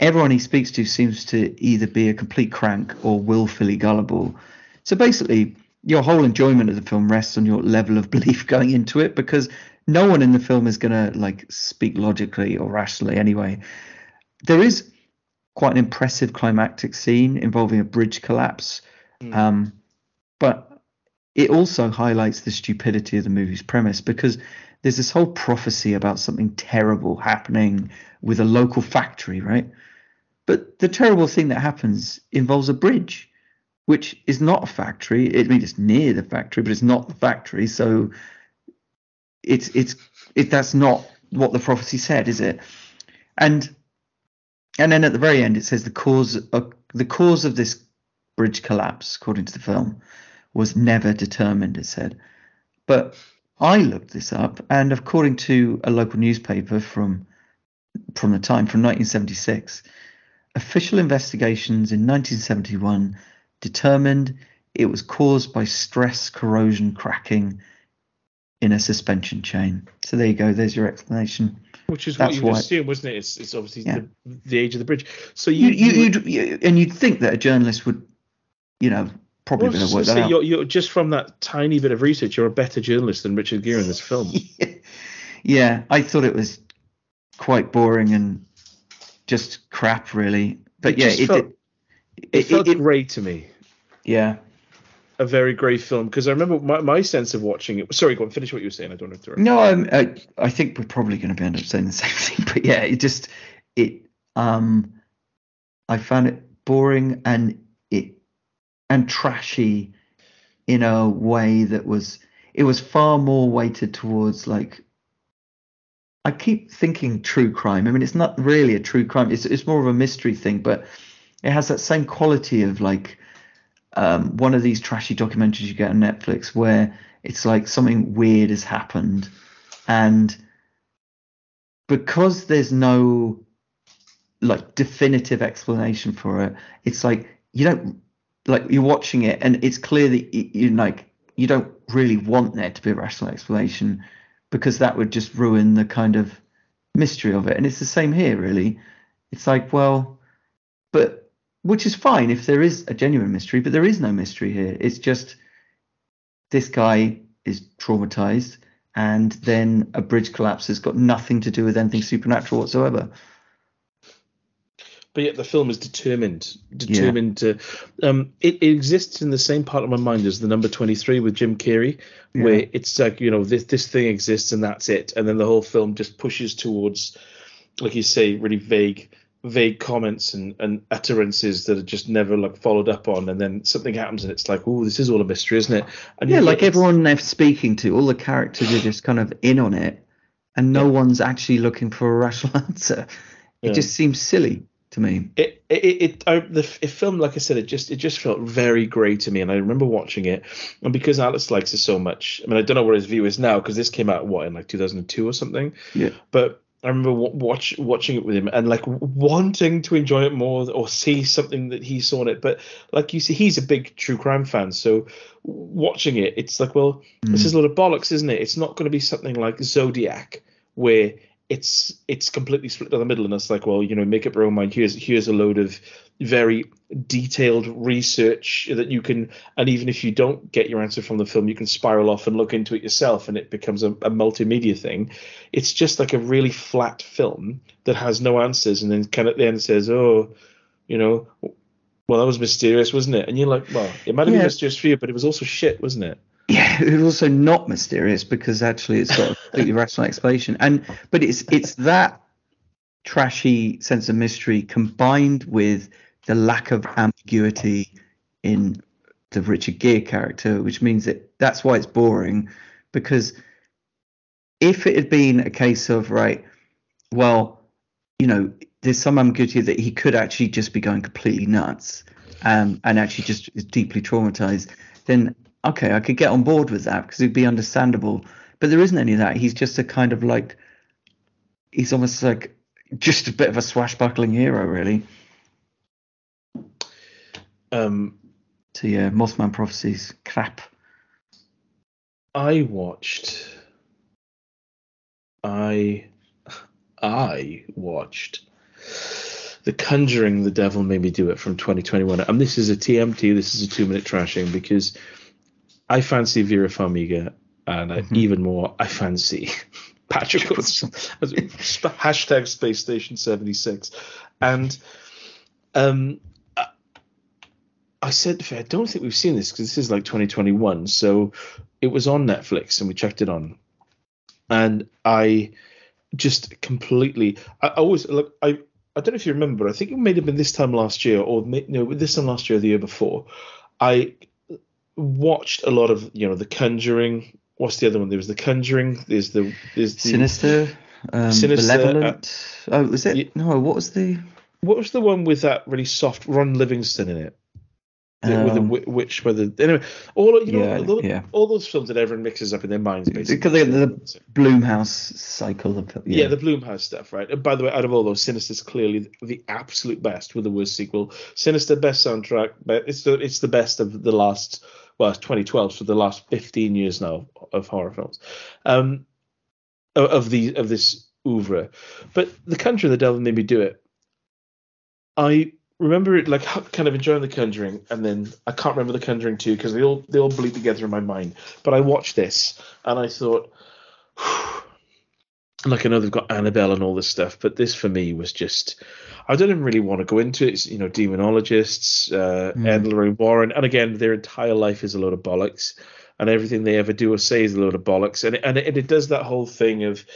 everyone he speaks to seems to either be a complete crank or willfully gullible. So basically, your whole enjoyment of the film rests on your level of belief going into it, because no one in the film is going to like speak logically or rationally anyway. There is quite an impressive climactic scene involving a bridge collapse, but it also highlights the stupidity of the movie's premise, because there's this whole prophecy about something terrible happening with a local factory, right? But the terrible thing that happens involves a bridge, which is not a factory. I mean, it's near the factory, but it's not the factory. So that's not what the prophecy said, is it? And then at the very end, it says the cause of this bridge collapse, according to the film, was never determined, it said. But I looked this up, and according to a local newspaper from the time, from 1976, official investigations in 1971 determined it was caused by stress corrosion cracking in a suspension chain. So there you go. There's your explanation. Which is what you would assume, wasn't it? It's obviously the age of the bridge. So you'd think that a journalist would, you know, probably going to work that out. You're just from that tiny bit of research, you're a better journalist than Richard Gere in this film. Yeah, I thought it was quite boring and just crap, really. But it felt great to me. Yeah, a very great film, because I remember my sense of watching it. Sorry, go on, finish what you were saying. I don't know if to. No, I think we're probably going to end up saying the same thing. But yeah, I found it boring and trashy in a way that was far more weighted towards, like, I keep thinking true crime. I mean, it's not really a true crime. It's more of a mystery thing, but it has that same quality of like one of these trashy documentaries you get on Netflix where it's like something weird has happened. And because there's no like definitive explanation for it, it's like you don't, like, you're watching it and it's clear that you don't really want there to be a rational explanation, because that would just ruin the kind of mystery of it. And it's the same here, really. It's like, well, but which is fine if there is a genuine mystery, but there is no mystery here. It's just this guy is traumatized and then a bridge collapse has got nothing to do with anything supernatural whatsoever. But yet the film is determined to. It exists in the same part of my mind as the number 23 with Jim Carrey, where it's like, you know, this thing exists and that's it, and then the whole film just pushes towards, like you say, really vague comments and utterances that are just never like followed up on, and then something happens and it's like, oh, this is all a mystery, isn't it? And like everyone they're speaking to, all the characters are just kind of in on it, and no one's actually looking for a rational answer. It just seems silly to me. The film, like I said, it just felt very grey to me, and I remember watching it, and because Alex likes it so much, I mean, I don't know what his view is now, because this came out in like 2002 or something. Yeah, but I remember watching it with him and like wanting to enjoy it more or see something that he saw in it. But like you see, he's a big true crime fan. So watching it, it's like, well, this is a lot of bollocks, isn't it? It's not going to be something like Zodiac where it's completely split down the middle. And it's like, well, you know, make up your own mind. Here's a load of very detailed research that you can, and even if you don't get your answer from the film, you can spiral off and look into it yourself, and it becomes a multimedia thing. It's just like a really flat film that has no answers, and then kind of at the end says, oh, you know, well, that was mysterious, wasn't it? And you're like, well, it might have been mysterious for you, but it was also shit, wasn't it? Yeah, it was also not mysterious, because actually it's got a completely rational explanation. But it's that trashy sense of mystery combined with the lack of ambiguity in the Richard Gere character, which means that's why it's boring. Because if it had been a case of, right, well, you know, there's some ambiguity that he could actually just be going completely nuts and actually just is deeply traumatized, then okay, I could get on board with that because it'd be understandable. But there isn't any of that. He's just a kind of like, he's almost like just a bit of a swashbuckling hero, really. So yeah, Mothman Prophecies, crap. I watched The Conjuring, The Devil Made Me Do It from 2021. And this is a TMT, this is a 2-minute trashing, because I fancy Vera Farmiga, and even more, I fancy Patrick Wilson. # Space Station 76. And I said, I don't think we've seen this, because this is like 2021. So it was on Netflix and we checked it on. And I just completely, I don't know if you remember, I think it may have been this time last year this time last year or the year before. I watched a lot of, you know, The Conjuring. What's the other one? There was The Conjuring. There's the Sinister. Sinister. Malevolent. Was it? Yeah. No, what was the one with that really soft Ron Livingston in it? With the witch, all those films that everyone mixes up in their minds, basically. Because they got the Blumhouse cycle. The Blumhouse stuff, right? And by the way, out of all those, Sinister's clearly the absolute best with the worst sequel. Sinister, best soundtrack, but it's the best of the last, well, it's 2012, so the last 15 years now of horror films, of this oeuvre. But The Conjuring, The Devil Made Me Do It, I remember it, like, kind of enjoying The Conjuring, and then I can't remember The Conjuring 2 because they all bleed together in my mind. But I watched this and I thought, like, I know they've got Annabelle and all this stuff, but this for me was just, I don't even really want to go into it. It's, you know, demonologists, Ed and Lorraine Warren, and again, their entire life is a load of bollocks, and everything they ever do or say is a load of bollocks, and it does that whole thing of,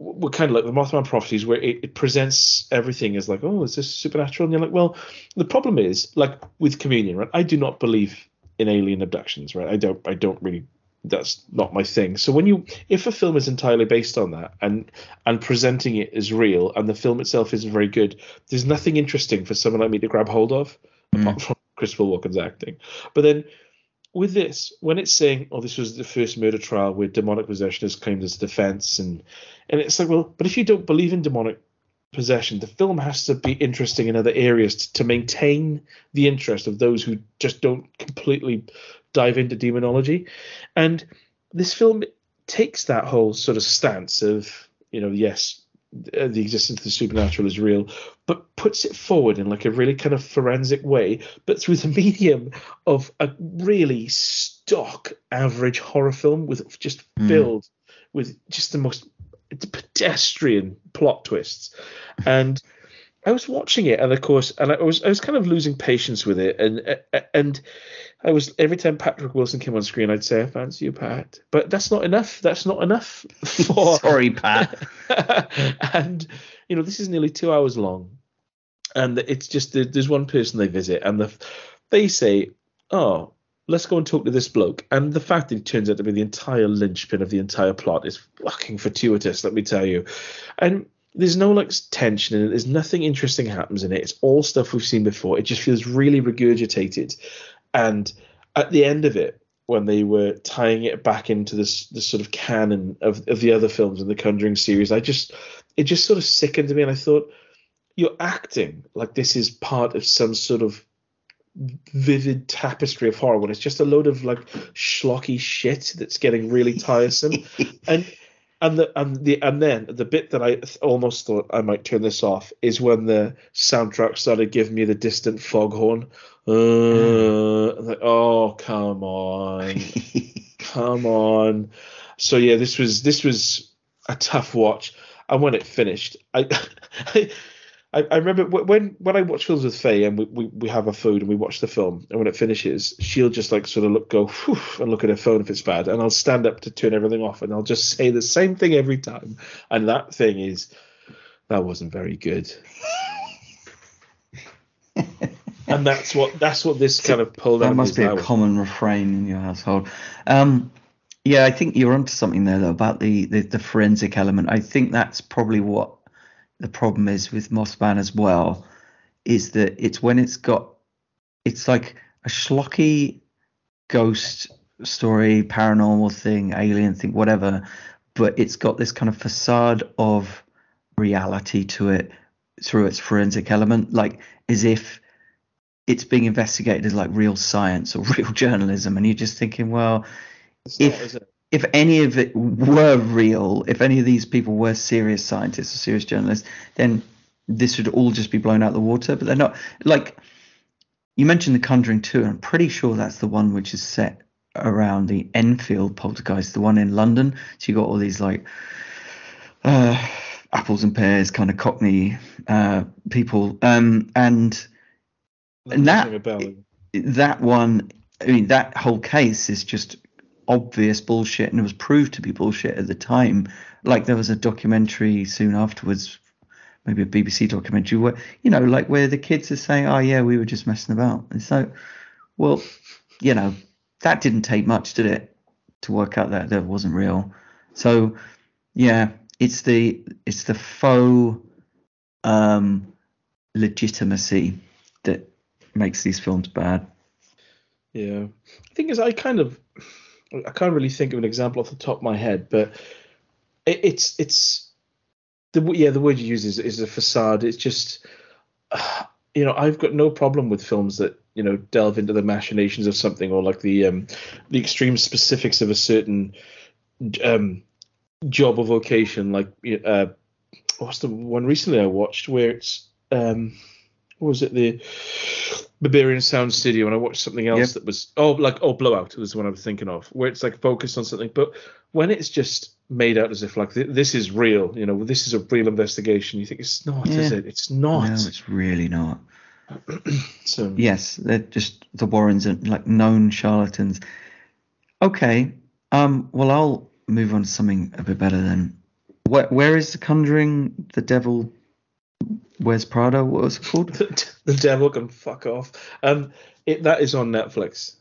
we're kind of like the Mothman Prophecies, where it presents everything as like, oh, is this supernatural? And you're like, well, the problem is, like with Communion, right? I do not believe in alien abductions, right? I don't really, that's not my thing. So if a film is entirely based on that and presenting it as real, and the film itself isn't very good, there's nothing interesting for someone like me to grab hold of, apart from Christopher Walken's acting. But then, with this, when it's saying, oh, this was the first murder trial where demonic possession is claimed as defense, and it's like, well, but if you don't believe in demonic possession, the film has to be interesting in other areas to maintain the interest of those who just don't completely dive into demonology. And this film takes that whole sort of stance of, you know, yes, the existence of the supernatural is real, but puts it forward in like a really kind of forensic way, but through the medium of a really stock average horror film with just filled with just the most pedestrian plot twists. And I was watching it, and of course, and I was kind of losing patience with it, and I was, every time Patrick Wilson came on screen, I'd say, "I fancy you, Pat," but that's not enough. That's not enough. For... Sorry, Pat. And you know, this is nearly 2 hours long, and it's just, there's one person they visit, and they say, "Oh, let's go and talk to this bloke." And the fact that he turns out to be the entire linchpin of the entire plot is fucking fortuitous, let me tell you. And there's no like tension in it. There's nothing interesting happens in it. It's all stuff we've seen before. It just feels really regurgitated. And at the end of it, when they were tying it back into this sort of canon of the other films in the Conjuring series, it just sort of sickened me. And I thought, you're acting like this is part of some sort of vivid tapestry of horror when it's just a load of like schlocky shit that's getting really tiresome. and then the bit that I almost thought I might turn this off is when the soundtrack started giving me the distant foghorn. Like, oh, come on. Come on. So yeah, this was a tough watch. And when it finished, I remember when I watch films with Faye and we have our food and we watch the film, and when it finishes, she'll just like sort of go and look at her phone if it's bad, and I'll stand up to turn everything off, and I'll just say the same thing every time, and that thing is, that wasn't very good. And that's what this kind of pulled out. That must be a common refrain in your household. Yeah, I think you're onto something there though about the forensic element. I think that's probably what the problem is with Mothman as well, is that it's when it's like a schlocky ghost story, paranormal thing, alien thing, whatever, but it's got this kind of facade of reality to it through its forensic element, like as if it's being investigated as like real science or real journalism. And you're just thinking, well, if any of it were real, if any of these people were serious scientists or serious journalists, then this would all just be blown out the water. But they're not. Like, you mentioned The Conjuring 2, and I'm pretty sure that's the one which is set around the Enfield poltergeist, the one in London. So you got all these like apples and pears kind of Cockney people. And that one, I mean, that whole case is just obvious bullshit, and it was proved to be bullshit at the time. Like, there was a documentary soon afterwards, maybe a BBC documentary, where, you know, like where the kids are saying, "Oh yeah, we were just messing about." And so, well, you know, that didn't take much, did it, to work out that that wasn't real. So yeah, it's the faux legitimacy that makes these films bad. Yeah, the thing is, I can't really think of an example off the top of my head, but the word you use is a facade. It's just, you know, I've got no problem with films that, you know, delve into the machinations of something, or like the extreme specifics of a certain job or vocation. Like what's the one recently I watched where it's what was it, the Barbarian Sound Studio, and I watched something else that was Blowout was the one I was thinking of, where it's like focused on something, but when it's just made out as if like this is real, you know, this is a real investigation, you think it's not, is it? It's not. No, it's really not. So yes, they're just the Warrens are like known charlatans. Okay, well, I'll move on to something a bit better then. Where is The Conjuring? The Devil Where's Prada? What was it called? The Devil Can Fuck Off. That is on Netflix.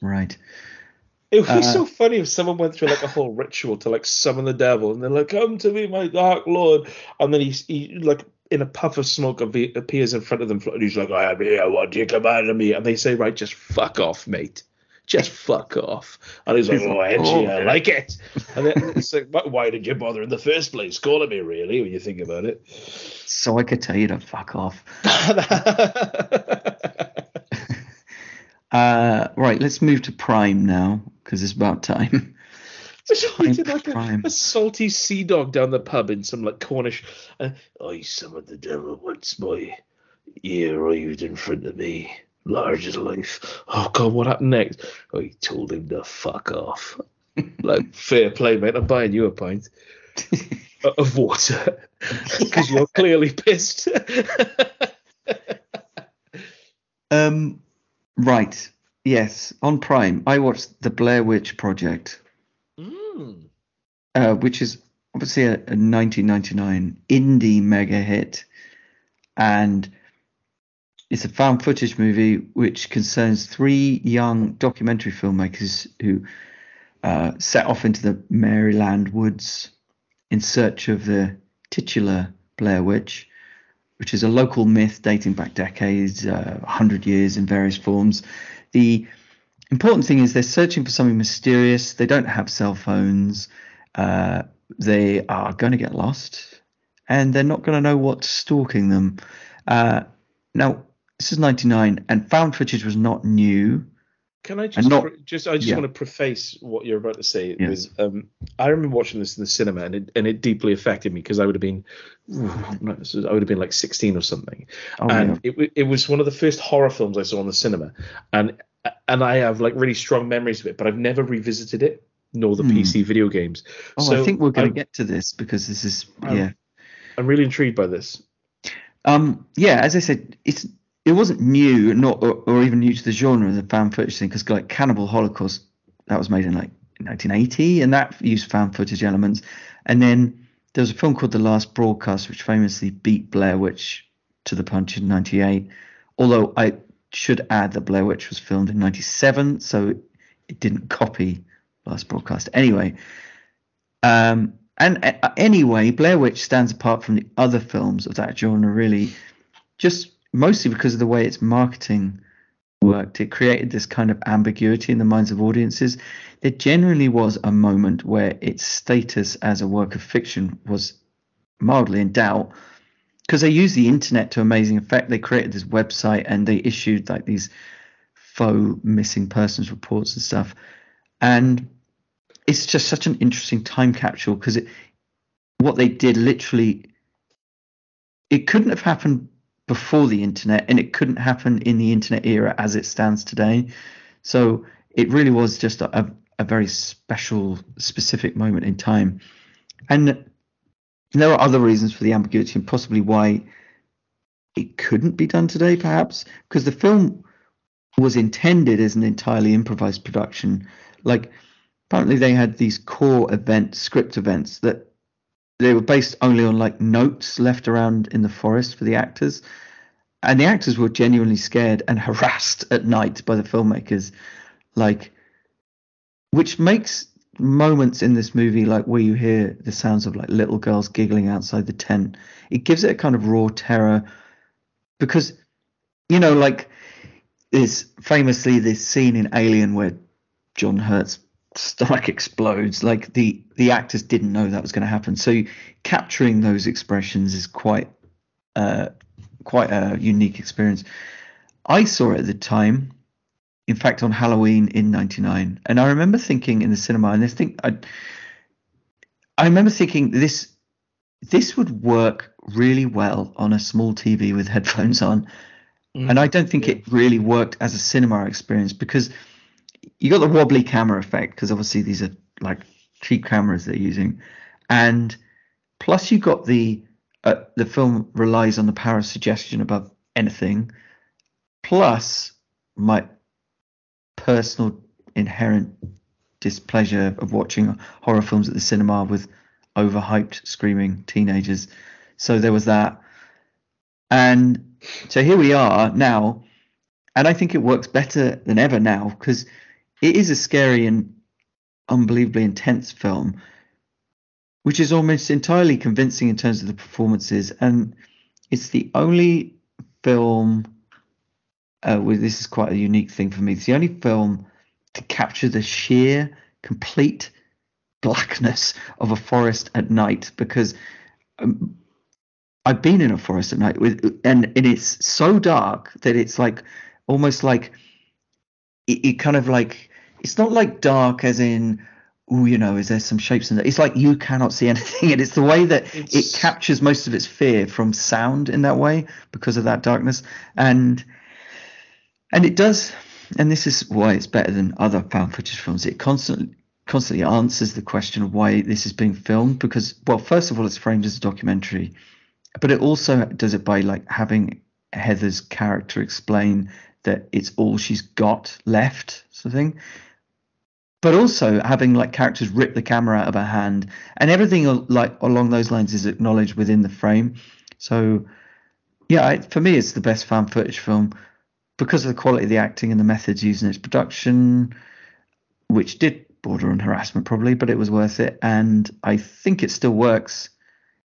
Right. It would be so funny if someone went through like a whole ritual to like summon the devil, and they're like, "Come to me, my dark lord," and then he like in a puff of smoke appears in front of them, and he's like, "I am here. What do you command of me?" And they say, "Right, just fuck off, mate. Just fuck off." And he's like, "Oh, edgy, I like it." And then it's like, "Why did you bother in the first place calling me, really, when you think about it?" So I could tell you to fuck off. Right, let's move to Prime now, because it's about time. We did like a salty sea dog down the pub in some like Cornish. I summoned the devil once, my ear arrived in front of me. Large as life. Oh God, what happened next? Oh, he told him to fuck off. Like, fair play, mate. I'm buying you a pint. of water because you're clearly pissed. Right. Yes. On Prime, I watched The Blair Witch Project, which is obviously a 1999 indie mega hit. And it's a found footage movie which concerns three young documentary filmmakers who set off into the Maryland woods in search of the titular Blair Witch, which is a local myth dating back decades, 100 years in various forms. The important thing is they're searching for something mysterious. They don't have cell phones. They are going to get lost, and they're not going to know what's stalking them. Now, this is 99, and found footage was not new. Can I just want to preface what you're about to say? Yeah. With, I remember watching this in the cinema, and it deeply affected me because I would have been like 16 or something, it was one of the first horror films I saw in the cinema, and I have like really strong memories of it, but I've never revisited it nor the PC video games. I think we're going to get to this because this is I'm really intrigued by this. As I said, it wasn't new, or even new to the genre of the found footage thing, because like Cannibal Holocaust, that was made in like 1980, and that used found footage elements. And then there was a film called The Last Broadcast, which famously beat Blair Witch to the punch in 98. Although I should add that Blair Witch was filmed in 97, so it didn't copy Last Broadcast. Anyway, Blair Witch stands apart from the other films of that genre, really, just mostly because of the way its marketing worked. It created this kind of ambiguity in the minds of audiences. There generally was a moment where its status as a work of fiction was mildly in doubt, because they used the internet to amazing effect. They created this website and they issued like these faux missing persons reports and stuff. And it's just such an interesting time capsule, because what they did literally, it couldn't have happened before the internet, and it couldn't happen in the internet era as it stands today. So it really was just a very special, specific moment in time. And there are other reasons for the ambiguity, and possibly why it couldn't be done today, perhaps, because the film was intended as an entirely improvised production. Like, apparently they had these core script events that they were based only on like notes left around in the forest for the actors, and the actors were genuinely scared and harassed at night by the filmmakers, like, which makes moments in this movie, like where you hear the sounds of like little girls giggling outside the tent, it gives it a kind of raw terror, because, you know, like there's famously this scene in Alien where John Hurt's stomach explodes. Like the actors didn't know that was going to happen, so capturing those expressions is quite a unique experience. I saw it at the time, in fact, on Halloween in 99, and I remember thinking in the cinema, and I remember thinking this would work really well on a small TV with headphones on, and I don't think it really worked as a cinema experience, because you got the wobbly camera effect, because obviously these are like cheap cameras they're using, and plus you got the film relies on the power of suggestion above anything, plus my personal inherent displeasure of watching horror films at the cinema with overhyped screaming teenagers. So there was that, and so here we are now, and I think it works better than ever now, because it is a scary and unbelievably intense film, which is almost entirely convincing in terms of the performances. And it's the only film, this is quite a unique thing for me, it's the only film to capture the sheer, complete blackness of a forest at night, because I've been in a forest at night, and it's so dark that it's like almost like it kind of like, it's not like dark as in, oh, you know, is there some shapes in there? It's like you cannot see anything, and it's the way that it captures most of its fear from sound in that way, because of that darkness. And it does, and this is why it's better than other found footage films. It constantly constantly answers the question of why this is being filmed, because, well, first of all, it's framed as a documentary, but it also does it by like having Heather's character explain that it's all she's got left, sort of thing. But also having like characters rip the camera out of her hand, and everything like along those lines is acknowledged within the frame. So yeah, for me, it's the best found footage film because of the quality of the acting and the methods used in its production, which did border on harassment probably, but it was worth it. And I think it still works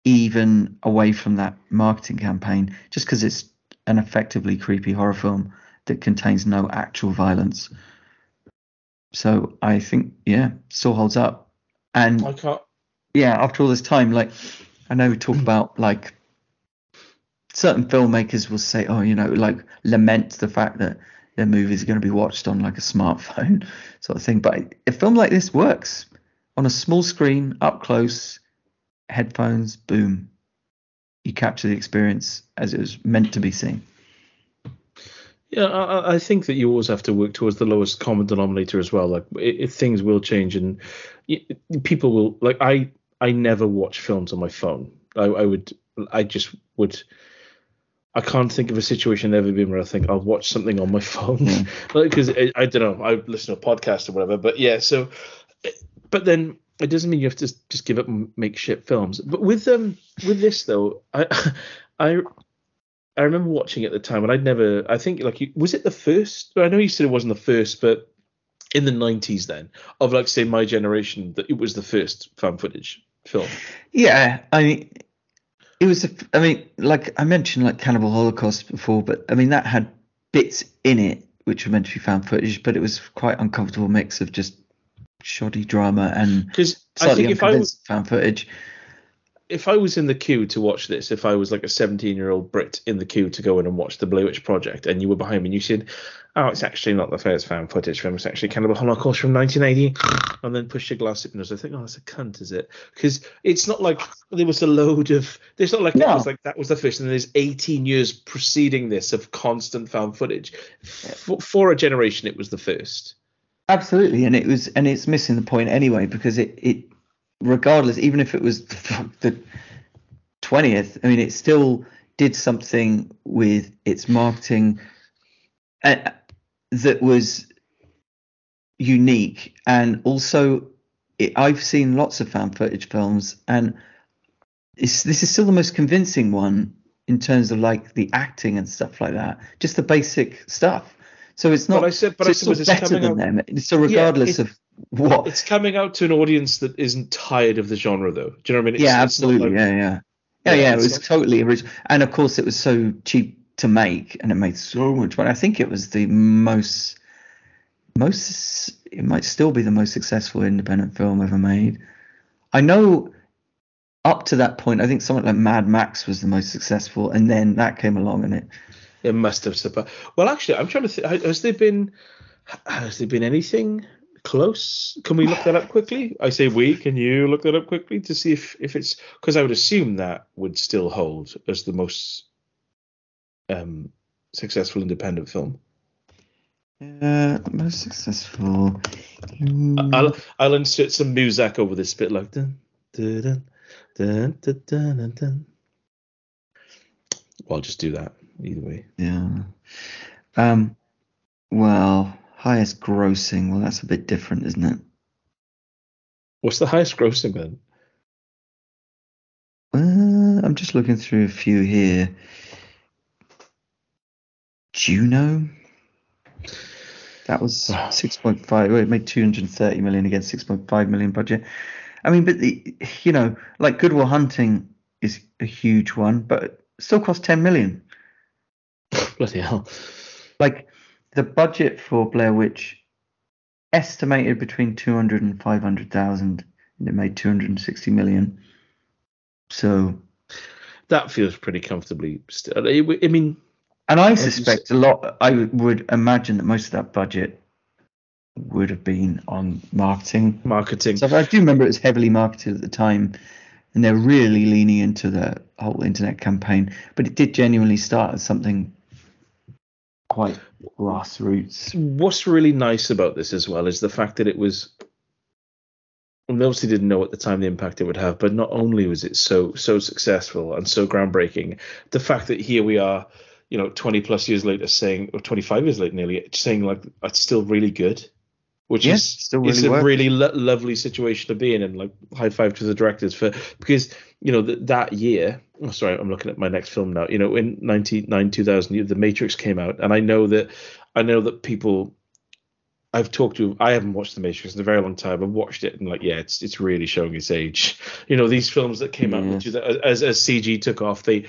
even away from that marketing campaign, just because it's an effectively creepy horror film that contains no actual violence. So I think, yeah, still holds up. And yeah, after all this time, like, I know we talk about like certain filmmakers will say, oh, you know, like lament the fact that their movies are going to be watched on like a smartphone sort of thing. But a film like this works on a small screen, up close, headphones, boom. You capture the experience as it was meant to be seen. Yeah, I think that you always have to work towards the lowest common denominator as well. Like, things will change, and people will like. I never watch films on my phone. I just would. I can't think of a situation I've ever been where I think I'll watch something on my phone because I don't know. I listen to a podcast or whatever. But yeah, so but then it doesn't mean you have to just give up and make shit films. But with this though, I remember watching it at the time, and I'd never. I think like was it the first? I know you said it wasn't the first, but in the 90s then, of like say my generation, that it was the first found footage film. Yeah, I mean, it was. I mean, like I mentioned, like Cannibal Holocaust before, but I mean that had bits in it which were meant to be found footage, but it was quite uncomfortable mix of just shoddy drama and slightly unconvincing found footage. If I was in the queue to watch this, if I was like a 17-year-old Brit in the queue to go in and watch The Blair Witch Project, and you were behind me and you said, oh, it's actually not the first found footage film, it's actually Cannibal Holocaust from 1980, and then push your glass up nose, I think, oh, that's a cunt, is it? Because it's not like there was a load of... It's not like, no. It was like that was the first, and there's 18 years preceding this of constant found footage. For a generation, it was the first. Absolutely, and it's missing the point anyway, because it regardless, even if it was the 20th, I mean, it still did something with its marketing that was unique. And also, I've seen lots of found footage films, and this is still the most convincing one in terms of like the acting and stuff like that, just the basic stuff. So it's not. But I suppose it's better than them. So regardless of. What? It's coming out to an audience that isn't tired of the genre, though. Do you know what I mean? Yeah, absolutely. Yeah. It was totally original, and of course, it was so cheap to make, and it made so much money. I think it was the most. It might still be the most successful independent film ever made. I know. Up to that point, I think something like Mad Max was the most successful, and then that came along, and it must have surpassed. Well, actually, I'm trying to think. Has there been anything? Close? Can we look that up quickly? I say we. Can you look that up quickly to see if it's, because I would assume that would still hold as the most successful independent film. Most successful. I'll insert some music over this bit, like dun dun dun dun dun dun dun. Dun. Well, I'll just do that either way. Yeah. Well. Highest grossing. Well, that's a bit different, isn't it? What's the highest grossing then? I'm just looking through a few here. Juno. That was 6.5. Well, it made 230 million against 6.5 million budget. I mean, but like Good Will Hunting is a huge one, but it still cost 10 million. Bloody hell! Like. The budget for Blair Witch estimated between 200 and 500,000, and it made 260 million. So that feels pretty comfortably. Still, I mean, and I suspect a lot. I would imagine that most of that budget would have been on marketing. So I do remember it was heavily marketed at the time, and they're really leaning into the whole internet campaign. But it did genuinely start as something. Quite grassroots. What's really nice about this as well is the fact that it was we obviously didn't know at the time the impact it would have, but not only was it so successful and so groundbreaking, the fact that here we are, 20 plus years later saying, or 25 years later nearly, saying like, it's still really good, which is still really lovely situation to be in, and like high five to the directors for, because, that year, oh, sorry, I'm looking at my next film now, in 2000, The Matrix came out, and I know that people I've talked to, I haven't watched The Matrix in a very long time. I've watched it and like, yeah, it's really showing its age. These films that came out as CG took off, they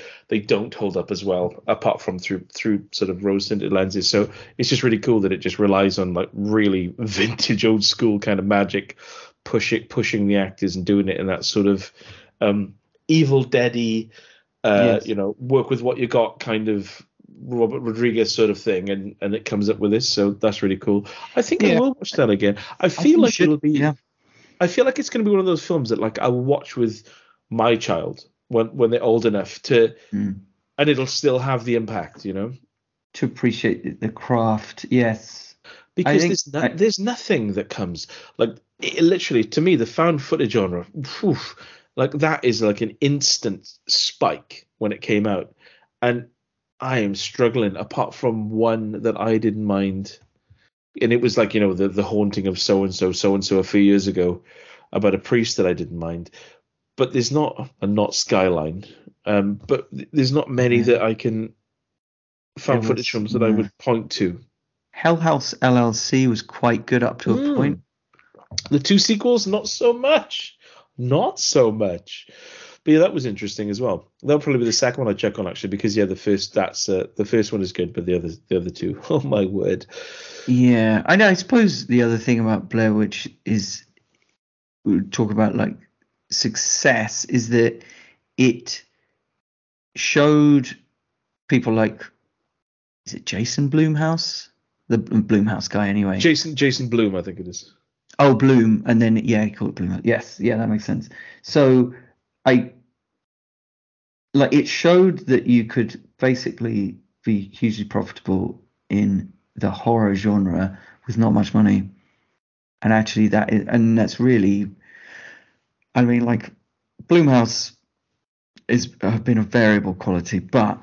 don't hold up as well, apart from through sort of rose-tinted lenses. So it's just really cool that it just relies on like really vintage, old school kind of magic, pushing the actors and doing it in that sort of Evil Dead-y, work with what you got kind of Robert Rodriguez sort of thing, and it comes up with this, so that's really cool. I think I will watch that again. I feel like it'll be I feel like it's going to be one of those films that like I'll watch with my child when they're old enough to and it'll still have the impact, to appreciate the craft. Yes, because there's nothing that comes like it, literally, to me, the found footage genre, like that is like an instant spike when it came out, and I am struggling, apart from one that I didn't mind. And it was like, the haunting of so-and-so a few years ago about a priest that I didn't mind. But there's not Skyline. But there's not many that I can found footage films that I would point to. Hell House LLC was quite good up to a point. The two sequels, not so much. But yeah, that was interesting as well. That'll probably be the second one I check on, actually, because the first one is good, but the other two, oh my word. Yeah, I know. I suppose the other thing about Blair, which is we talk about like success, is that it showed people like, is it Jason Blumhouse, the Blumhouse guy anyway? Jason Blum, I think it is. Oh, Bloom, and then he called it Blumhouse. Yes, that makes sense. So it showed that you could basically be hugely profitable in the horror genre with not much money, and actually that's really, I mean, like Blumhouse have been a variable quality, but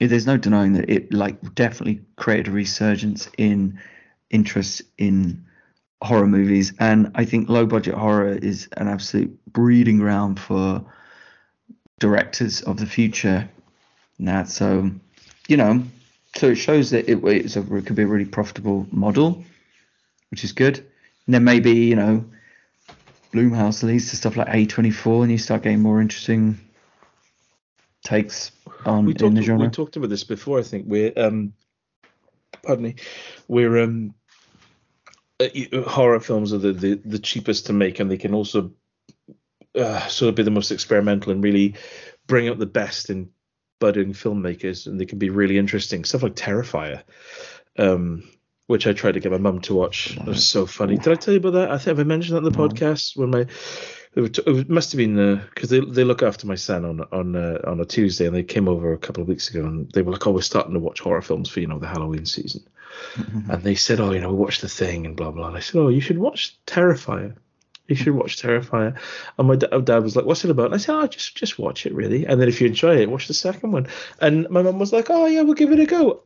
there's no denying that it like definitely created a resurgence in interest in horror movies, and I think low budget horror is an absolute breeding ground for directors of the future now. So so it shows that it could be a really profitable model, which is good. And then maybe Blumhouse leads to stuff like A24, and you start getting more interesting takes on in the genre. We talked about this before, I think. We're horror films are the cheapest to make, and they can also sort of be the most experimental and really bring out the best in budding filmmakers, and they can be really interesting. Stuff like Terrifier, which I tried to get my mum to watch. It was so funny. Did I tell you about that? I think I mentioned that in the podcast when it must have been because they look after my son on a Tuesday, and they came over a couple of weeks ago, and they were like, "Oh, we're starting to watch horror films for the Halloween season," and they said, "Oh, we watched The Thing and blah blah." And I said, "Oh, you should watch Terrifier." You should watch Terrifier. And my dad was like, "What's it about?" And I said, "Oh, just watch it, really. And then if you enjoy it, watch the second one." And my mum was like, "Oh, yeah, we'll give it a go."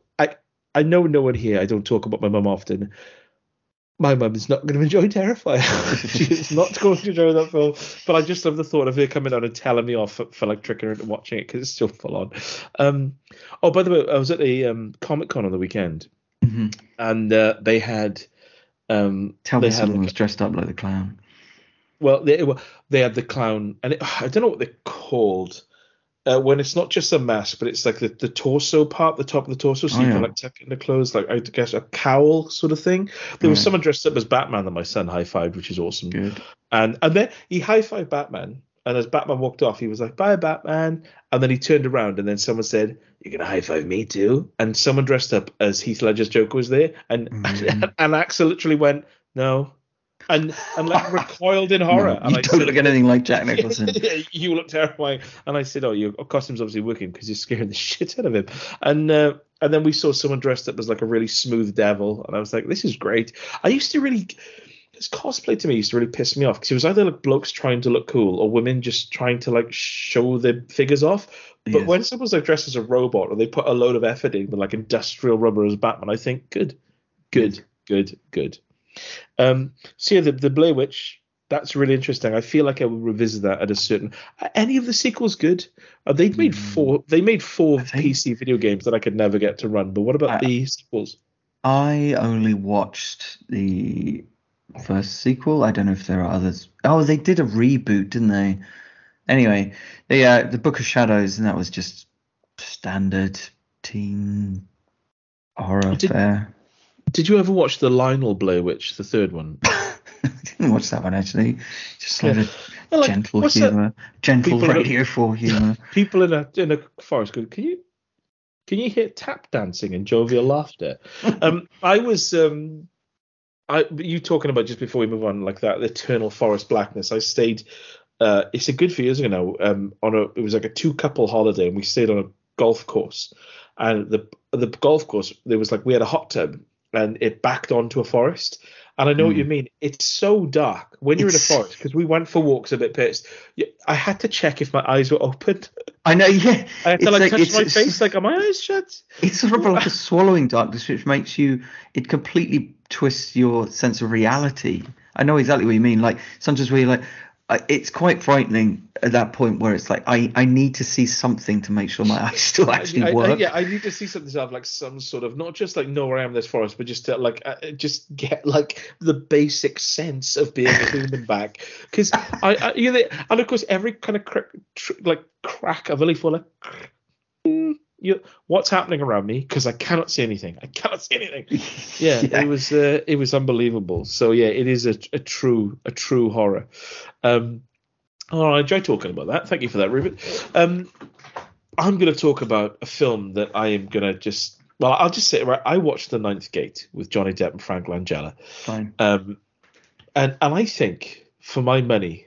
I know no one here. I don't talk about my mum often. My mum is not going to enjoy Terrifier. She's not going to enjoy that film. But I just love the thought of her coming on and telling me off for like tricking her into watching it, because it's still full on. By the way, I was at a Comic-Con on the weekend, and they had... Tell me someone was dressed up like the clown. Well, they had the clown, and I don't know what they're called when it's not just a mask, but it's like the torso part, the top of the torso, so you can like tuck it in the clothes, like I guess a cowl sort of thing. There was someone dressed up as Batman that my son high-fived, which is awesome. Good. And then he high-fived Batman, and as Batman walked off, he was like, "Bye, Batman." And then he turned around, and then someone said, "You're going to high-five me too?" And someone dressed up as Heath Ledger's Joker was there, and Axel literally went, "No." And like recoiled in horror. No, you don't look anything like Jack Nicholson. You look terrifying. And I said, "Oh, your costume's obviously working, because you're scaring the shit out of him." And then we saw someone dressed up as like a really smooth devil, and I was like, "This is great." I used to really, his cosplay to me used to really piss me off, because he was either like blokes trying to look cool or women just trying to like show their figures off. But yes, when someone's like dressed as a robot or they put a load of effort in with like industrial rubber as Batman, I think good. So yeah, the Blair Witch, that's really interesting. I feel like I will revisit that at a certain. Are any of the sequels good? They've made four. They made four PC video games that I could never get to run. But what about the sequels? I only watched the first sequel. I don't know if there are others. Oh, they did a reboot, didn't they? Anyway, the Book of Shadows, and that was just standard teen horror fare. Did you ever watch the Lionel Blair Witch, the third one? I didn't watch that one, actually. Just sort of gentle humour, gentle Radio 4 humour. People in a forest go, can you hear tap dancing and jovial laughter? You talking about, just before we move on, like that eternal forest blackness. I stayed, it's a good few years ago now, it was like a 2-couple holiday, and we stayed on a golf course. And the golf course, there was like, we had a hot tub, and it backed onto a forest. And I know what you mean. It's so dark when you're in a forest, because we went for walks a bit pissed. I had to check if my eyes were open. I know, yeah. I had to touch my face, like, are my eyes shut? It's sort of like a swallowing darkness, which makes you, it completely twists your sense of reality. I know exactly what you mean. Like, sometimes where you're like, it's quite frightening at that point where it's like, I need to see something to make sure my eyes still actually work. I need to see something to have like some sort of, not just like know where I am in this forest, but just to like just get like the basic sense of being a human back. Because and of course every kind of crack of a leaf will what's happening around me? Because I cannot see anything. Yeah, yeah. It was unbelievable. So yeah, it is a true horror. I enjoy talking about that. Thank you for that, Rupert. I'm going to talk about a film that I am going to just, well, I'll just say, right, I watched The Ninth Gate with Johnny Depp and Frank Langella. Fine. And I think, for my money,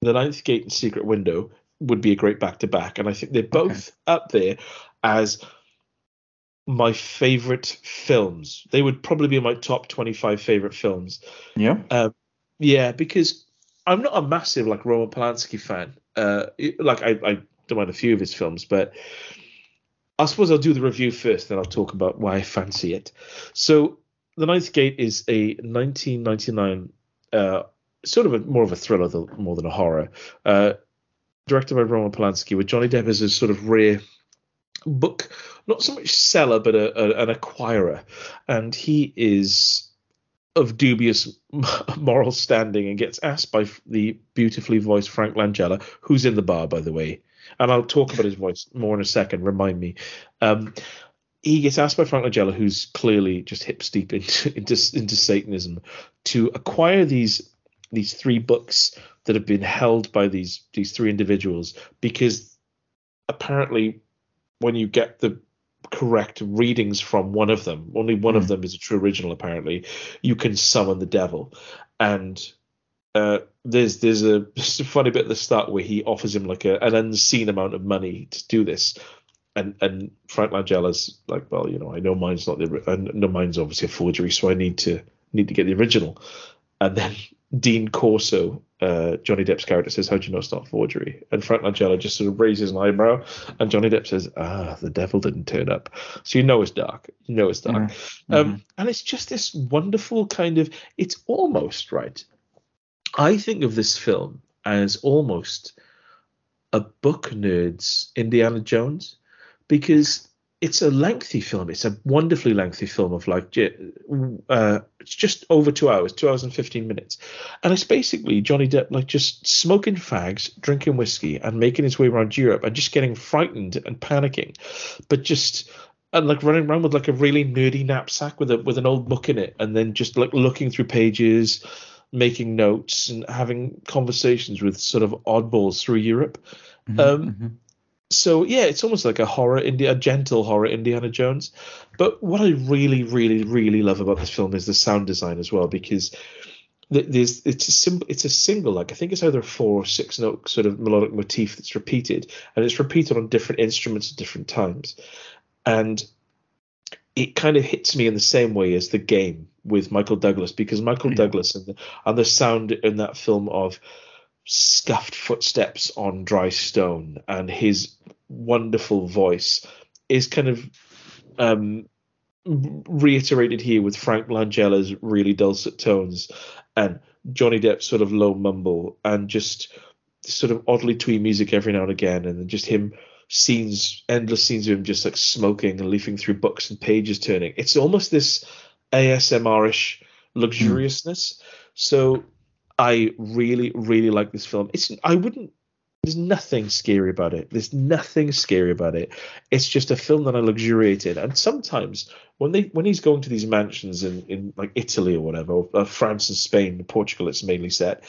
The Ninth Gate and Secret Window would be a great back-to-back. And I think they're both up there as my favorite films. They would probably be my top 25 favorite films. Yeah. Because I'm not a massive like Roman Polanski fan. I don't mind a few of his films, but I suppose I'll do the review first, then I'll talk about why I fancy it. So The Ninth Gate is a 1999 sort of more of a thriller more than a horror, directed by Roman Polanski, with Johnny Depp as a sort of rare book, not so much seller, but an acquirer. And he is of dubious moral standing and gets asked by the beautifully voiced Frank Langella, who's in the bar, by the way. And I'll talk about his voice more in a second. Remind me. He gets asked by Frank Langella, who's clearly just hip steep into Satanism, to acquire these 3 books that have been held by these 3 individuals, because apparently when you get the correct readings from one of them, only one of them is a true original, apparently, you can summon the devil. And there's a funny bit at the start where he offers him like an unseen amount of money to do this. And Frank Langella's like, well, I know mine's not mine's obviously a forgery, so I need to get the original. And then Dean Corso, Johnny Depp's character, says, how do you know it's not forgery? And Frank Langella just sort of raises an eyebrow, and Johnny Depp says, the devil didn't turn up. So you know it's dark. Mm-hmm. And it's just this wonderful kind of, it's almost, right, I think of this film as almost a book nerd's Indiana Jones, because it's a lengthy film. It's a wonderfully lengthy film of like, it's just over 2 hours, 2 hours and 15 minutes. And it's basically Johnny Depp like just smoking fags, drinking whiskey, and making his way around Europe and just getting frightened and panicking, but just and like running around with like a really nerdy knapsack with an old book in it, and then just like looking through pages, making notes, and having conversations with sort of oddballs through Europe. Mm-hmm, So, yeah, it's almost like a gentle horror Indiana Jones. But what I really, really, really love about this film is the sound design as well, because it's a single, like I think it's either a 4 or 6 note sort of melodic motif that's repeated, and it's repeated on different instruments at different times. And it kind of hits me in the same way as The Game with Michael Douglas, because Michael Douglas and the sound in that film of scuffed footsteps on dry stone and his wonderful voice is kind of reiterated here with Frank Langella's really dulcet tones and Johnny Depp's sort of low mumble and just sort of oddly twee music every now and again, and then just him endless scenes of him just like smoking and leafing through books and pages turning. It's almost this ASMR-ish luxuriousness. So I really, really like this film. There's nothing scary about it. It's just a film that I luxuriate in. And sometimes when he's going to these mansions in like Italy or whatever, or France and Spain and Portugal, it's mainly set,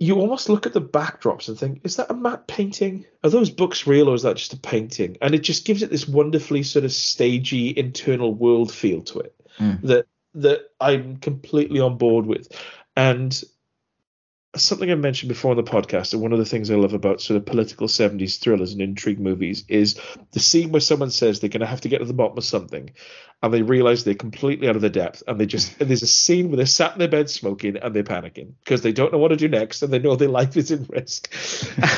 you almost look at the backdrops and think, is that a matte painting? Are those books real, or is that just a painting? And it just gives it this wonderfully sort of stagey internal world feel to it that I'm completely on board with. And something I mentioned before on the podcast, and one of the things I love about sort of political 70s thrillers and intrigue movies, is the scene where someone says they're going to have to get to the bottom of something, and they realize they're completely out of their depth, and there's a scene where they're sat in their bed smoking and they're panicking because they don't know what to do next and they know their life is in risk.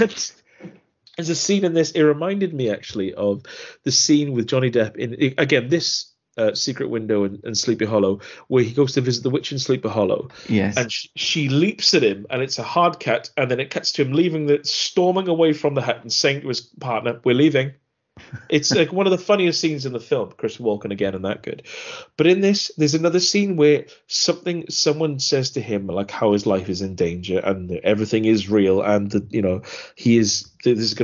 And there's a scene in this, it reminded me actually of the scene with Johnny Depp in, again, this Secret Window and Sleepy Hollow, where he goes to visit the witch in Sleepy Hollow. Yes. And she leaps at him, and it's a hard cut, and then it cuts to him storming away from the hut and saying to his partner, "We're leaving." It's like one of the funniest scenes in the film. Chris Walken again, and that good. But in this, there's another scene where someone says to him like how his life is in danger and everything is real and there's going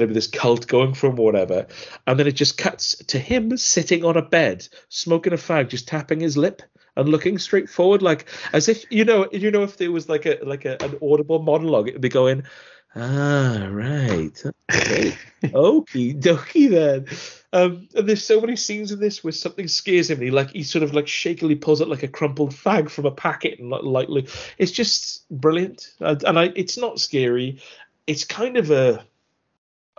to be this cult going from whatever, and then it just cuts to him sitting on a bed smoking a fag, just tapping his lip and looking straight forward, like as if if there was an audible monologue, it would be going, "Ah, right. Okay. Okie dokie then." And there's so many scenes in this where something scares him. He sort of like shakily pulls out like a crumpled fag from a packet and lightly. It's just brilliant. And it's not scary. It's kind of a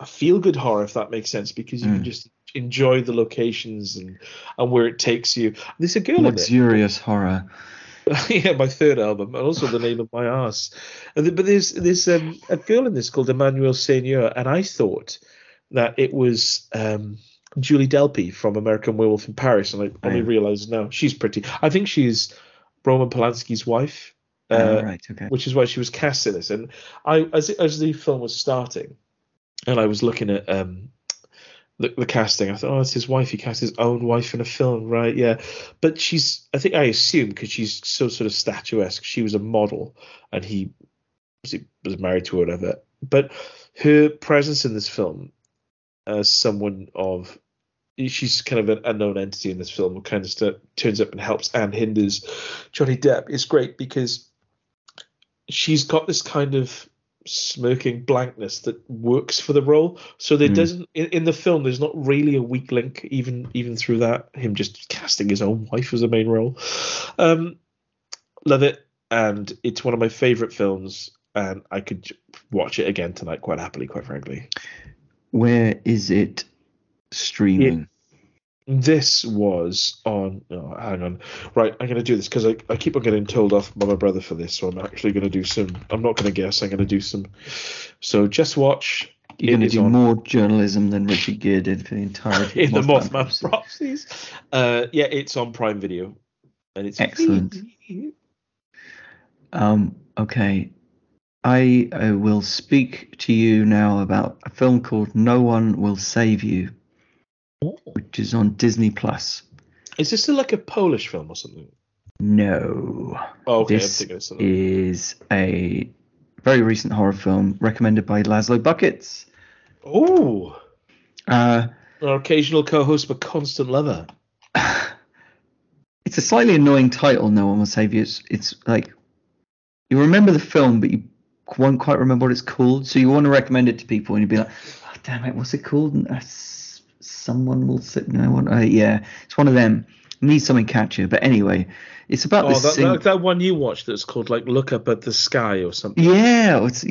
feel-good horror, if that makes sense, because you can just enjoy the locations and where it takes you. There's a girl luxurious in it. Horror. Yeah, my third album, and also the name of my arse. But there's a girl in this called Emmanuelle Seigneur, and I thought that it was Julie Delpy from American Werewolf in Paris, and I only realised now she's pretty. I think she's Roman Polanski's wife, which is why she was cast in this. And I, as the film was starting, and I was looking at the casting, I thought, oh, it's his wife. He cast his own wife in a film, right? Yeah. But I assume, because she's so sort of statuesque, she was a model and he was married to her, whatever. But her presence in this film as she's kind of an unknown entity in this film who kind of turns up and helps and hinders Johnny Depp, is great because she's got this kind of smirking blankness that works for the role, so there doesn't in the film there's not really a weak link, even through that, him just casting his own wife as the main role. Love it, and it's one of my favorite films, and I could watch it again tonight quite happily, quite frankly. Where is it streaming? This was on. Oh, hang on. Right, I'm going to do this because I keep on getting told off by my brother for this. So I'm actually going to do some. I'm not going to guess. I'm going to do some. So just watch. You're going to do more journalism than Richard Gere did for the entire in the Mothman Prophecies. Yeah, it's on Prime Video, and it's excellent. Okay, I will speak to you now about a film called No One Will Save You, which is on Disney Plus. Is this still like a Polish film or something? No. Oh, okay. This is a very recent horror film recommended by Laszlo Buckets. Oh. Our occasional co-host, but constant lover. It's a slightly annoying title, No One Will Save You. It's like you remember the film, but you won't quite remember what it's called. So you want to recommend it to people, and you'd be like, "Oh, damn it, what's it called?" And Someone Will Sit. No One. Yeah, it's one of them. Need something catchier. But anyway, it's about that one you watched that's called like Look Up at the Sky or something. Yeah, it's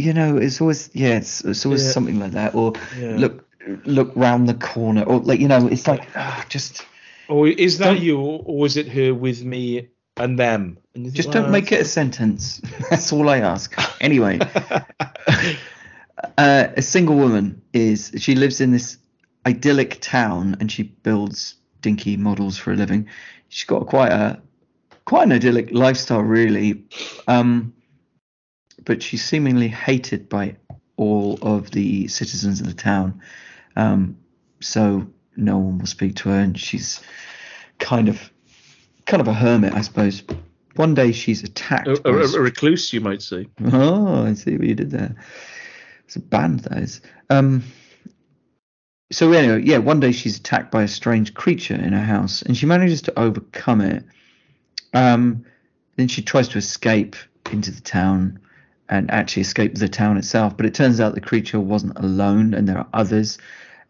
always something like that. Or look, look round the corner, or like, you know, it's like just. Or is that you, or is it her with me and them? And just don't make it a sentence. That's all I ask. Anyway, a single woman she lives in this idyllic town, and she builds dinky models for a living. She's got quite an idyllic lifestyle, really. But she's seemingly hated by all of the citizens of the town. So no one will speak to her, and she's kind of a hermit, I suppose. One day she's attacked. A recluse, you might say. Oh, I see what you did there. It's a band, that is. So anyway, yeah, one day she's attacked by a strange creature in her house, and she manages to overcome it. Then she tries to escape into the town, and actually escape the town itself. But it turns out the creature wasn't alone, and there are others.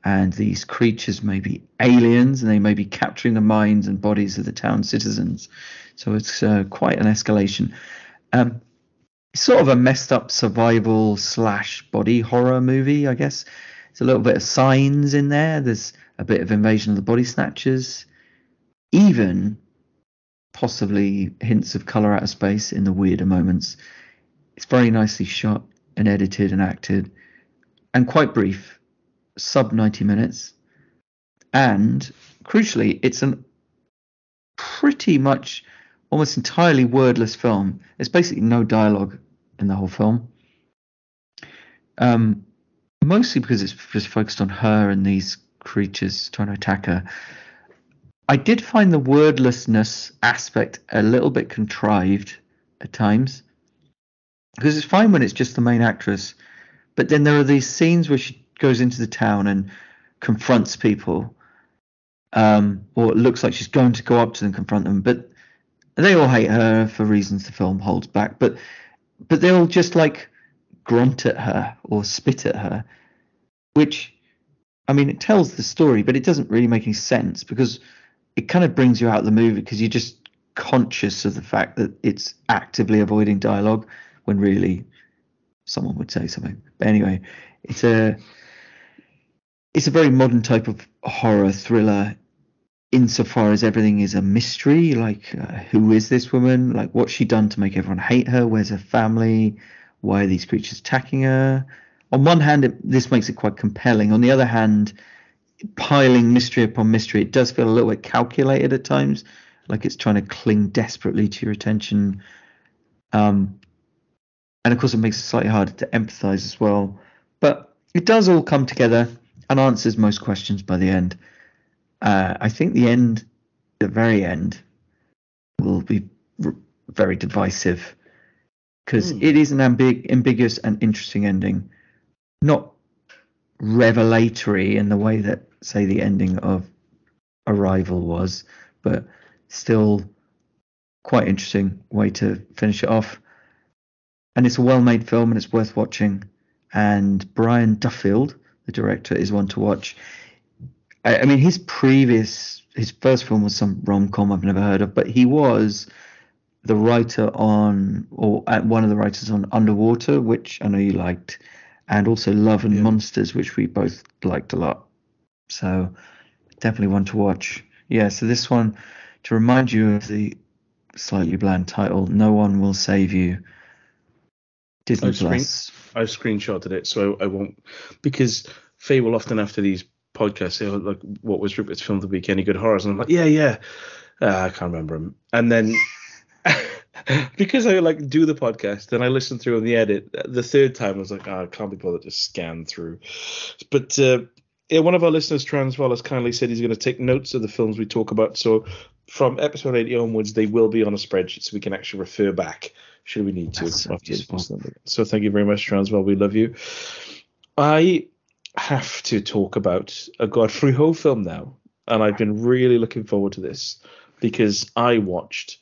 And these creatures may be aliens, and they may be capturing the minds and bodies of the town citizens. So it's quite an escalation. Sort of a messed up survival / body horror movie, I guess. It's a little bit of Signs in there. There's a bit of Invasion of the Body Snatchers. Even possibly hints of Colour Out of Space in the weirder moments. It's very nicely shot and edited and acted, and quite brief, sub 90 minutes. And crucially, it's a pretty much almost entirely wordless film. There's basically no dialogue in the whole film. Mostly because it's just focused on her and these creatures trying to attack her. I did find the wordlessness aspect a little bit contrived at times. Because it's fine when it's just the main actress, but then there are these scenes where she goes into the town and confronts people, or it looks like she's going to go up to them and confront them, but they all hate her for reasons the film holds back, but they'll just like grunt at her or spit at her, which, I mean, it tells the story, but it doesn't really make any sense, because it kind of brings you out of the movie, because you're just conscious of the fact that it's actively avoiding dialogue, when really someone would say something. But anyway, it's a very modern type of horror thriller, insofar as everything is a mystery, like who is this woman? Like, what's she done to make everyone hate her? Where's her family? Why are these creatures attacking her? On one hand, this makes it quite compelling. On the other hand, piling mystery upon mystery, it does feel a little bit calculated at times, like it's trying to cling desperately to your attention. And of course, it makes it slightly harder to empathise as well. But it does all come together and answers most questions by the end. I think the very end, will be very divisive, because it is an ambiguous and interesting ending. Not revelatory in the way that, say, the ending of Arrival was, but still quite interesting way to finish it off. And it's a well-made film, and it's worth watching. And Brian Duffield, the director, is one to watch. I mean, his first film was some rom-com I've never heard of, but he was the writer one of the writers on Underwater, which I know you liked, and also Love and Monsters, which we both liked a lot. So definitely one to watch. Yeah, so this one, to remind you of the slightly bland title, No One Will Save You. Disney Plus. I've screenshotted it, so I won't, because Faye will often after these podcasts say, "Oh, look, what was Rupert's film of the week? Any good horrors?" And I'm like, "Yeah, I can't remember him." And then because I like do the podcast, then I listen through on the edit. The third time, I was like, "I can't be bothered to scan through." But yeah, one of our listeners, Transval, has kindly said he's going to take notes of the films we talk about. So from episode 80 onwards, they will be on a spreadsheet, so we can actually refer back. Should we need to? So thank you very much, Transwell. We love you. I have to talk about a Godfrey Ho film now, and I've been really looking forward to this, because I watched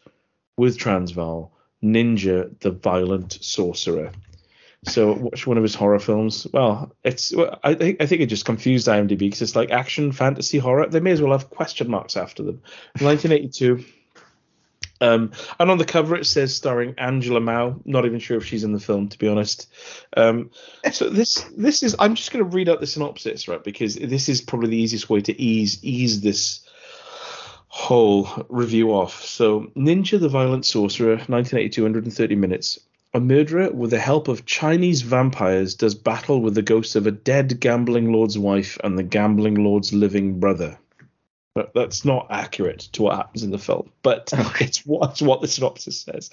with Transval Ninja the Violent Sorcerer. So watch one of his horror films. Well, I think it just confused IMDb, because it's like action, fantasy, horror. They may as well have question marks after them. 1982. And on the cover it says starring Angela Mao. Not even sure if she's in the film, to be honest. So this is, I'm just going to read out the synopsis, right? Because this is probably the easiest way to ease this whole review off. So, Ninja the Violent Sorcerer, 1982, 130 minutes. A murderer with the help of Chinese vampires does battle with the ghosts of a dead gambling lord's wife and the gambling lord's living brother. That's not accurate to what happens in the film, but it's what the synopsis says.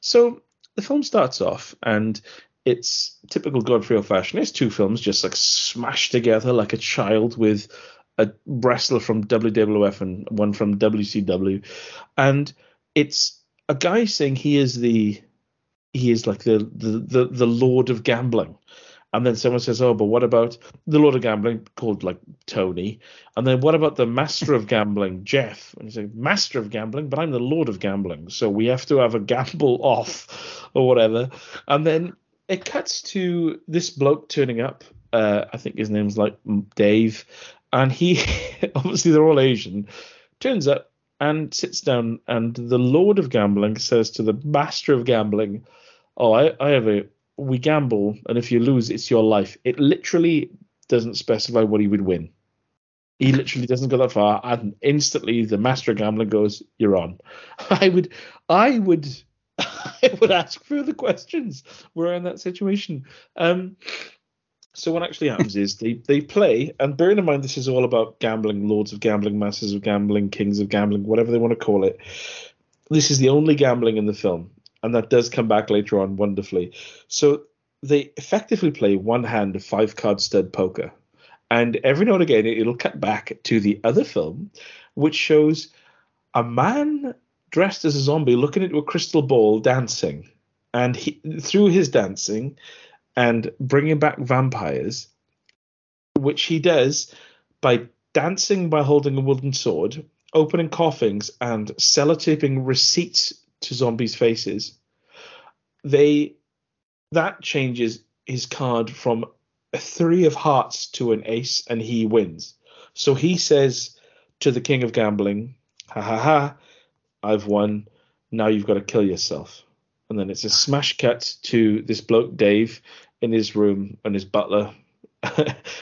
So the film starts off, and it's typical Godfrey fashion. It's two films just like smashed together like a child, with a wrestler from WWF and one from WCW. And it's a guy saying he is like the Lord of Gambling. And then someone says, oh, but what about the Lord of Gambling, called like Tony? And then what about the Master of Gambling, Jeff? And he's like, Master of Gambling, but I'm the Lord of Gambling, so we have to have a gamble off or whatever. And then it cuts to this bloke turning up. I think his name's like Dave. And he, obviously they're all Asian, turns up and sits down. And the Lord of Gambling says to the Master of Gambling, oh, we gamble, and if you lose, it's your life. It literally doesn't specify what he would win. He literally doesn't go that far, and instantly the Master of Gambling goes, "You're on." I would ask further questions. We're in that situation. So what actually happens is they play, and bearing in mind this is all about gambling, lords of gambling, masters of gambling, kings of gambling, whatever they want to call it. This is the only gambling in the film. And that does come back later on wonderfully. So they effectively play one hand of 5-card stud poker. And every now and again, it'll cut back to the other film, which shows a man dressed as a zombie looking into a crystal ball dancing. And through his dancing and bringing back vampires, which he does by dancing by holding a wooden sword, opening coffins and sellotaping receipts to zombies' faces. That changes his card from a 3 of hearts to an ace, and he wins. So he says to the King of Gambling, "Ha ha ha! I've won. Now you've got to kill yourself." And then it's a smash cut to this bloke Dave in his room and his butler.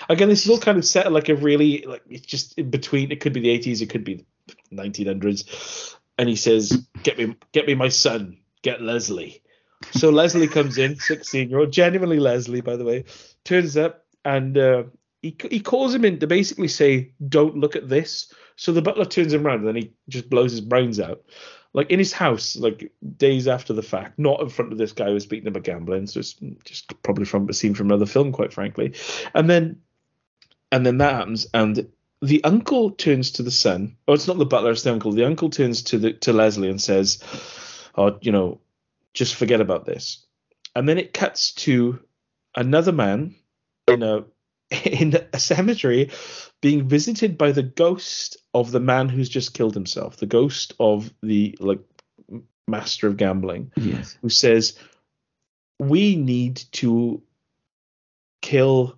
Again, this is all kind of set like a really, like, it's just in between. It could be the 80s, it could be the 1900s. And he says, get me my son, get Leslie. So Leslie comes in, 16-year-old, genuinely Leslie, by the way, turns up, and he calls him in to basically say, don't look at this. So the butler turns him around, and then he just blows his brains out. Like in his house, like days after the fact, not in front of this guy who was beating him at gambling. So it's just probably from a scene from another film, quite frankly. And then that happens, and the uncle turns to the son. Oh, it's not the butler, it's the uncle. The uncle turns to Leslie and says, "Oh, you know, just forget about this." And then it cuts to another man in a cemetery being visited by the ghost of the man who's just killed himself, the ghost of the Master of Gambling, yes, who says, "We need to kill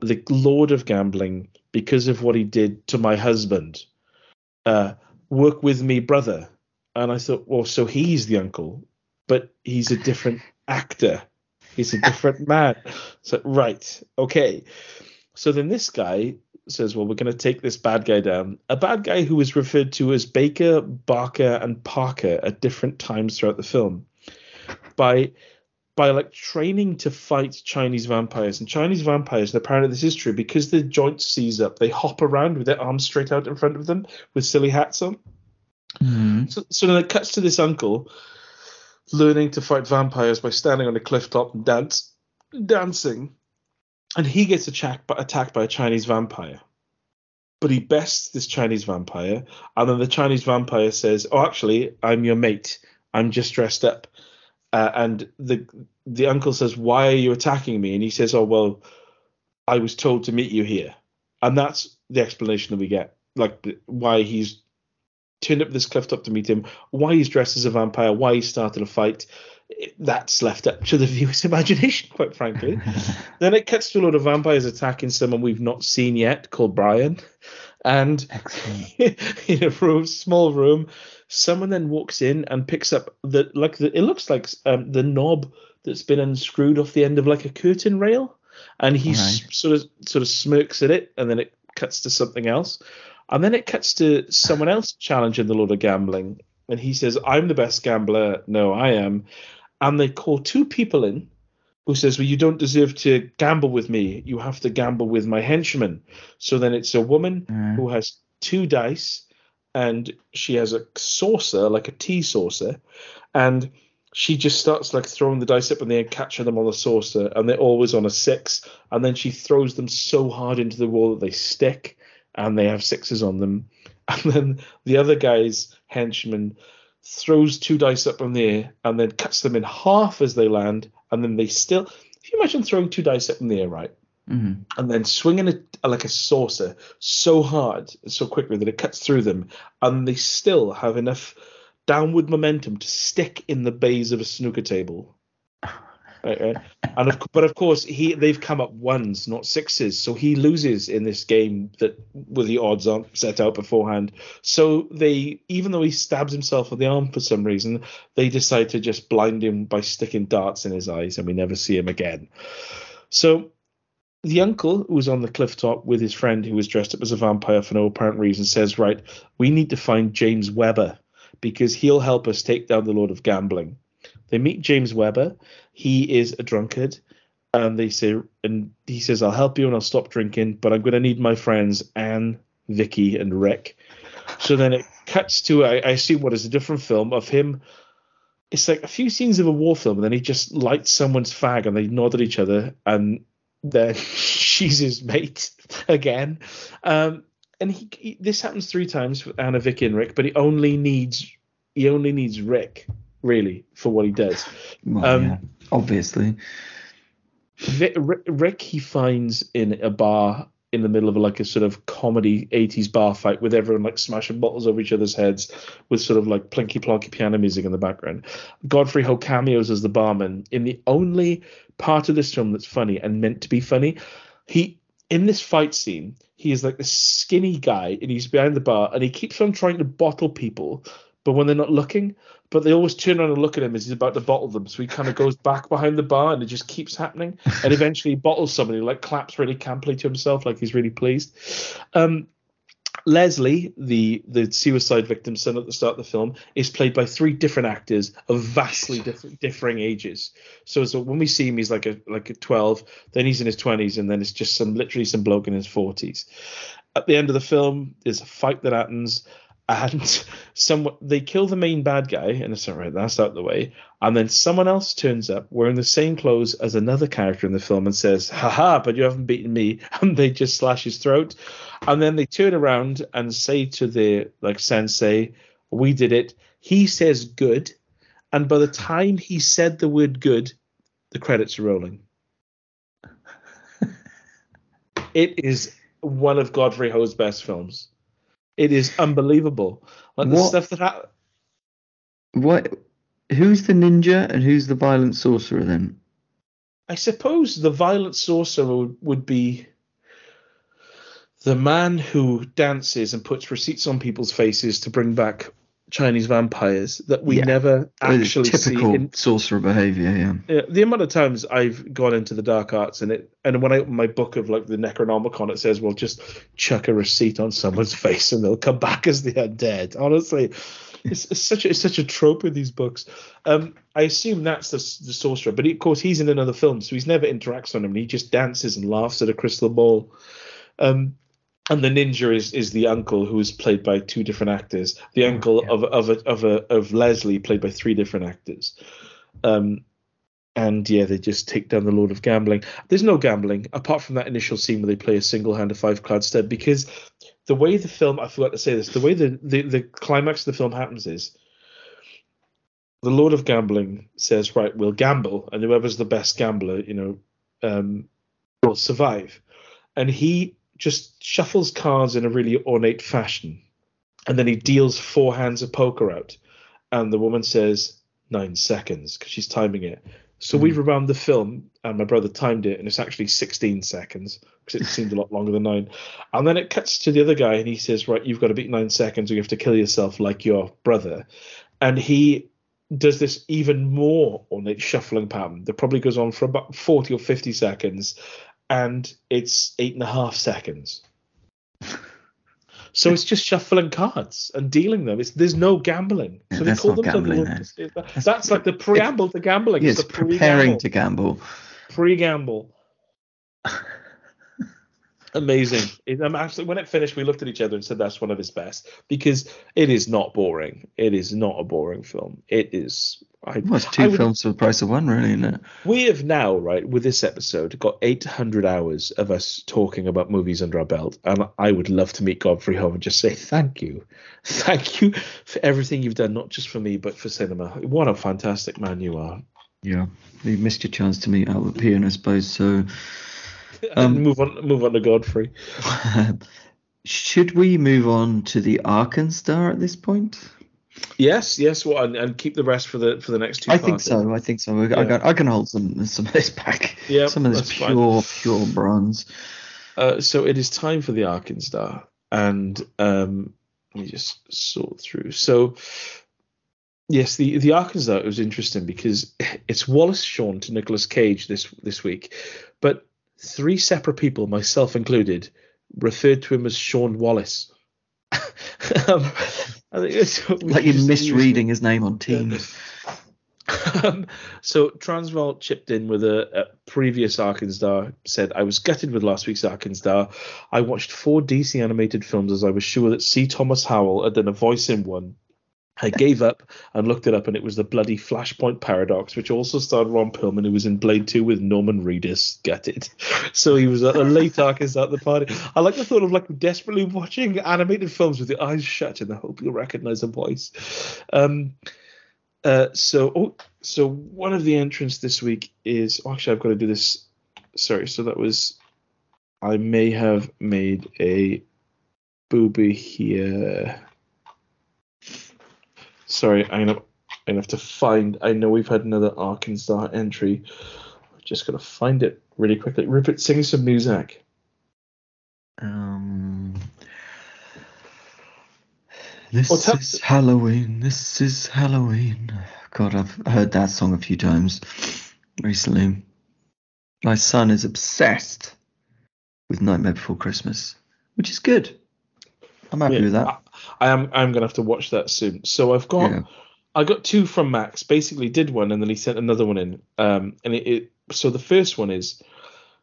the Lord of Gambling because of what he did to my husband. Work with me, brother." And I thought, well, so he's the uncle, but he's a different actor. He's a different man. So, right. Okay. So then this guy says, well, we're going to take this bad guy down. A bad guy who is referred to as Baker, Barker, and Parker at different times throughout the film by training to fight Chinese vampires. And Chinese vampires, and apparently this is true, because their joints seize up, they hop around with their arms straight out in front of them with silly hats on. Mm-hmm. So then it cuts to this uncle learning to fight vampires by standing on a cliff top and dancing. And he gets attacked by a Chinese vampire. But he bests this Chinese vampire. And then the Chinese vampire says, oh, actually, I'm your mate. I'm just dressed up. And the uncle says, why are you attacking me? And he says, oh, well, I was told to meet you here. And that's the explanation that we get, like why he's turned up this cliff top to meet him, why he's dressed as a vampire, why he started a fight. That's left up to the viewer's imagination, quite frankly. Then it cuts to a lot of vampires attacking someone we've not seen yet called Brian. And in a room, small room, Someone then walks in and picks up the it looks like the knob that's been unscrewed off the end of like a curtain rail, and he sort of smirks at it, and then it cuts to something else, and then it cuts to someone else challenging the Lord of Gambling, and he says, "I'm the best gambler. No, I am." And they call two people in, who says, "Well, you don't deserve to gamble with me. You have to gamble with my henchman." So then it's a woman who has two dice, and she has a saucer, like a tea saucer, and she just starts like throwing the dice up in the air, catching them on the saucer, and they're always on a six. And then she throws them so hard into the wall that they stick, and they have sixes on them. And then the other guy's henchman throws two dice up in the air and then cuts them in half as they land. And then they still, if you imagine throwing two dice up in the air, right? Mm-hmm. And then swinging like a saucer so hard, so quickly that it cuts through them. And they still have enough downward momentum to stick in the bays of a snooker table, right? And of course, they've come up ones, not sixes, so he loses in this game that where the odds aren't set out beforehand. So they, even though he stabs himself in the arm for some reason, they decide to just blind him by sticking darts in his eyes, and we never see him again. So the uncle who was on the clifftop with his friend who was dressed up as a vampire for no apparent reason says, "Right, we need to find James Webber, because he'll help us take down the Lord of Gambling." They meet James Webber. He is a drunkard, and he says, "I'll help you and I'll stop drinking, but I'm going to need my friends Anne, Vicky, and Rick." So then it cuts to I assume what is a different film of him. It's like a few scenes of a war film, and then he just lights someone's fag, and they nod at each other, and then she's his mate again. And he this happens three times with Anna, Vicky, and Rick, but he only needs Rick really for what he does. Well, obviously, Rick he finds in a bar in the middle of like a sort of comedy 80s bar fight with everyone like smashing bottles over each other's heads with sort of like plinky plonky piano music in the background. Godfrey Ho cameos as the barman in the only part of this film that's funny and meant to be funny. In this fight scene, he is like this skinny guy, and he's behind the bar, and he keeps on trying to bottle people, but when they're not looking, but they always turn around and look at him as he's about to bottle them. So he kind of goes back behind the bar, and it just keeps happening. And eventually he bottles somebody, like claps really camply to himself, like he's really pleased. Leslie, the suicide victim's son at the start of the film, is played by three different actors of vastly differing ages. So when we see him, he's like a 12, then he's in his 20s, and then it's just literally some bloke in his 40s. At the end of the film, there's a fight that happens, and they kill the main bad guy, and it's all right, that's out of the way. And then someone else turns up wearing the same clothes as another character in the film and says, "Haha, but you haven't beaten me," and they just slash his throat. And then they turn around and say to their like sensei, "We did it." He says "good," and by the time he said the word "good," the credits are rolling. It is one of Godfrey Ho's best films. It is unbelievable. Like the stuff that happened. What? Who's the ninja and who's the violent sorcerer then? I suppose the violent sorcerer would be the man who dances and puts receipts on people's faces to bring back Chinese vampires that we never actually see. Typical sorcerer behavior, yeah. The amount of times I've gone into the dark arts and when I open my book of like the Necronomicon, it says, "Well, just chuck a receipt on someone's face and they'll come back as the undead." Honestly, it's such a trope in these books. I assume that's the sorcerer, but of course he's in another film, so he's never interacts on him. He just dances and laughs at a crystal ball. And the ninja is the uncle, who is played by two different actors. The uncle of Leslie, played by three different actors. And they just take down the Lord of Gambling. There's no gambling apart from that initial scene where they play a single hand of five card stud, because the way the film, I forgot to say this, the way the climax of the film happens is the Lord of Gambling says, "Right, we'll gamble, and whoever's the best gambler, will survive," and he just shuffles cards in a really ornate fashion, and then he deals four hands of poker out, and the woman says 9 seconds because she's timing it. So we rewound the film, and my brother timed it, and it's actually 16 seconds because it seemed a lot longer than 9. And then it cuts to the other guy, and he says, right, you've got to beat 9 seconds, or you have to kill yourself like your brother. And he does this even more ornate shuffling pattern that probably goes on for about 40 or 50 seconds, and it's 8.5 seconds. So it's just shuffling cards and dealing them. There's no gambling. So yeah, they call them gambling. That's like the preamble to gambling. Yes, it's preparing to gamble. Pre-gamble. Amazing. When it finished, we looked at each other and said that's one of his best, because it is not boring. It is not a boring film. It is. It's two films for the price of one, really, isn't it? We have now, right, with this episode, got 800 hours of us talking about movies under our belt, and I would love to meet Godfrey Ho and just say thank you. Thank you for everything you've done, not just for me, but for cinema. What a fantastic man you are. Yeah, we missed your chance to meet Albert P, and I suppose so. Move on to Godfrey. Should we move on to the Arkan star at this point? Yes. Well, and keep the rest for the next two. I think so. Yeah. I can hold some of this back. Yeah, some of this pure bronze. So it is time for the Arkan star, and let me just sort through. So yes, the Arkan star was interesting because it's Wallace Shawn to Nicolas Cage this week, but 3 separate people, myself included, referred to him as Sean Wallace. I think it's like you're misreading his name on Teams. So Transvaal chipped in with a previous Arkan star, said, I was gutted with last week's Arkan star. I watched 4 DC animated films as I was sure that C. Thomas Howell had done a voice in one. I gave up and looked it up, and it was the bloody Flashpoint Paradox, which also starred Ron Perlman, who was in Blade 2 with Norman Reedus. Gutted. So he was a late Arkan at the party. I like the thought of desperately watching animated films with your eyes shut in the hope you'll recognize a voice. So one of the entrants this week is... Oh, actually, I've got to do this. Sorry, so that was... I may have made a booby here... Sorry, I'm gonna have to find. I know we've had another Arkan star entry. I'm just gonna find it really quickly. Rupert, sing some music. This is Halloween. This is Halloween. God, I've heard that song a few times recently. My son is obsessed with Nightmare Before Christmas, which is good. I'm happy with that. I'm gonna have to watch that soon. So I got 2 from Max. Basically, did one and then he sent another one in. So the first one is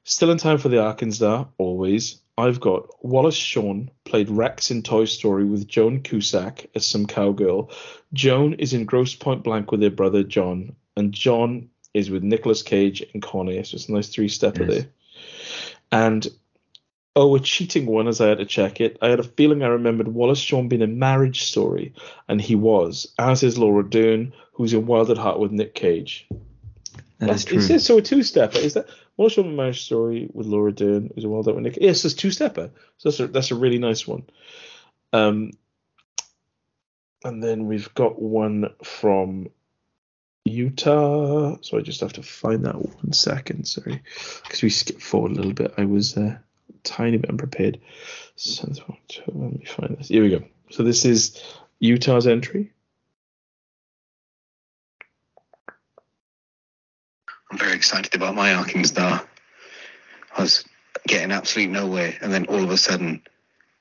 still in time for the Arkan star. Always. I've got Wallace Shawn played Rex in Toy Story with Joan Cusack as some cowgirl. Joan is in Grosse Pointe Blank with her brother John, and John is with Nicolas Cage and Connie. So it's a nice 3-stepper there. And a cheating one, as I had to check it. I had a feeling I remembered Wallace Shawn being in Marriage Story, and he was, as is Laura Dern, who's in Wild at Heart with Nick Cage. That's true. It says so, a 2-stepper. Is that Wallace Shawn in Marriage Story with Laura Dern, who's in Wild at Heart with Nick Cage? Yes, it's 2-stepper. So that's a really nice one. And then we've got one from Utah. So I just have to find that 1 second, sorry, because we skipped forward a little bit. I was tiny bit unprepared. So let me find this. Here we go. So this is Utah's entry. I'm very excited about my Arkan star. I was getting absolutely nowhere, and then all of a sudden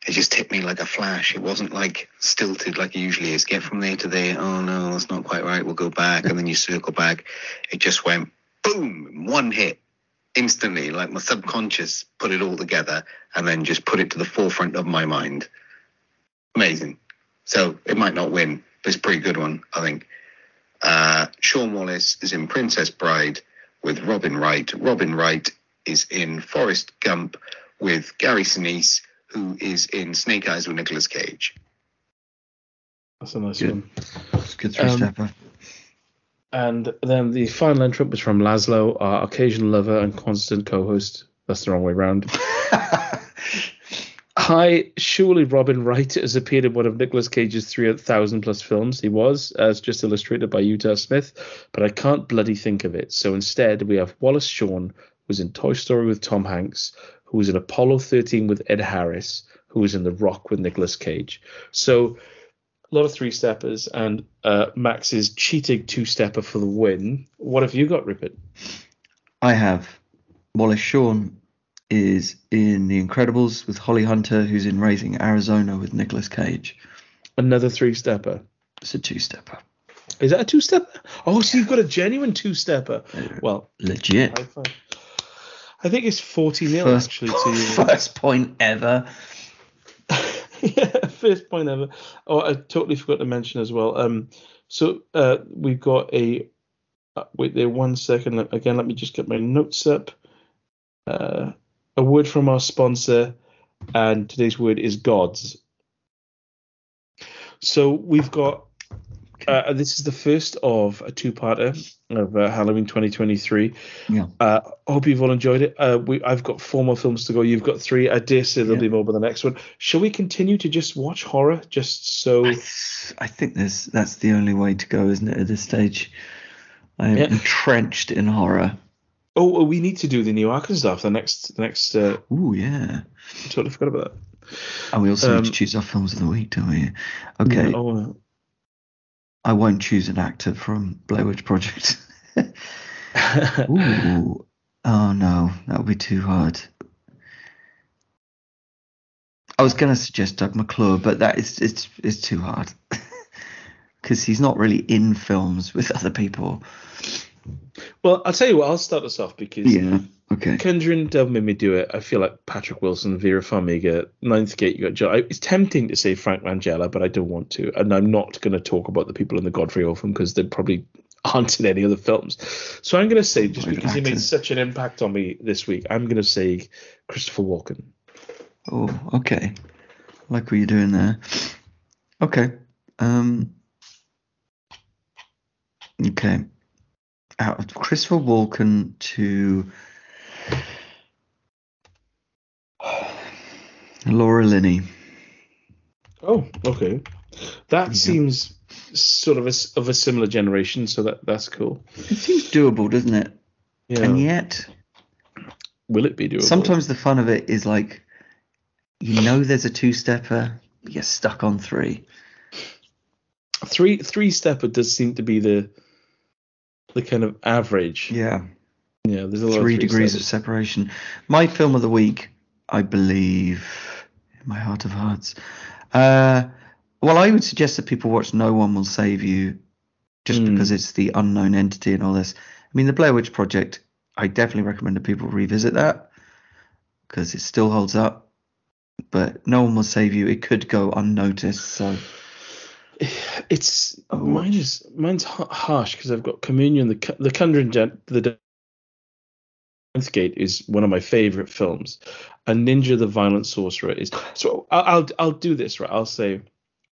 it just hit me like a flash. It wasn't like stilted like it usually is. Get from there to there. Oh no, that's not quite right. We'll go back, and then you circle back. It just went boom in one hit. Instantly, like my subconscious put it all together and then just put it to the forefront of my mind. Amazing. So it might not win, but it's a pretty good one, I think. Sean Wallace is in Princess Bride with Robin Wright. Robin Wright is in Forrest Gump with Gary Sinise, who is in Snake Eyes with Nicolas Cage. That's a nice one. That's a good 3-stepper. And then the final entrant was from Laszlo, our occasional lover and constant co-host. That's the wrong way round. Hi, surely Robin Wright has appeared in one of Nicolas Cage's 3,000 plus films. He was, as just illustrated by Utah Smith, but I can't bloody think of it. So instead, we have Wallace Shawn, who's in Toy Story with Tom Hanks, who was in Apollo 13 with Ed Harris, who was in The Rock with Nicolas Cage. So a lot of three-steppers, and Max's cheating two-stepper for the win. What have you got, Rupert? I have Wallace Shawn is in The Incredibles with Holly Hunter, who's in Raising Arizona with Nicolas Cage. Another three-stepper. It's a two-stepper. Is that a two-stepper? Oh, so you've got a genuine two-stepper. Well, legit. I think it's 40-0, actually, to you. First point ever. Yeah, first point ever. Oh, I totally forgot to mention as well. So we've got a... wait there 1 second. Again, let me just get my notes up. A word from our sponsor, and today's word is gods. So we've got this is the first of a two-parter of Halloween 2023. Yeah. Hope you've all enjoyed it. I've got 4 more films to go. You've got 3. I dare say there'll be more by the next one. Shall we continue to just watch horror? Just so I think that's the only way to go, isn't it? At this stage, I am entrenched in horror. Oh, we need to do the new Arkansas for the next. Ooh, yeah. I totally forgot about that. And we also need to choose our films of the week, don't we? Okay. Yeah, I won't choose an actor from Blair Witch Project. Ooh. Oh, no. That would be too hard. I was going to suggest Doug McClure, but that it's too hard. Because he's not really in films with other people. Well, I'll tell you what, I'll start us off because Conjuring Devil Made Me Do It. I feel like Patrick Wilson, Vera Farmiga, Ninth Gate, you got John. It's tempting to say Frank Langella, but I don't want to. And I'm not going to talk about the people in the Godfrey Orphan because they probably aren't in any other films. So I'm going to say, just because he made such an impact on me this week, I'm going to say Christopher Walken. Oh, okay. I like what you're doing there. Okay. Okay. Out of Christopher Walken to Laura Linney. Oh, okay. That seems sort of a similar generation, so that's cool. It seems doable, doesn't it? Yeah. And yet... will it be doable? Sometimes the fun of it is like, you know there's a two-stepper, but you're stuck on 3. Three-stepper does seem to be the kind of average. Yeah. There's a lot 3 degrees of separation. My film of the week, I believe, in my heart of hearts. Well, I would suggest that people watch No One Will Save You, just because it's the unknown entity and all this. I mean, the Blair Witch Project, I definitely recommend that people revisit that because it still holds up. But No One Will Save You, it could go unnoticed. So. It's mine's harsh because I've got Communion, the Conjuring, the Ninth Gate is one of my favorite films, and Ninja the Violent Sorcerer is. So I'll do this right. I'll say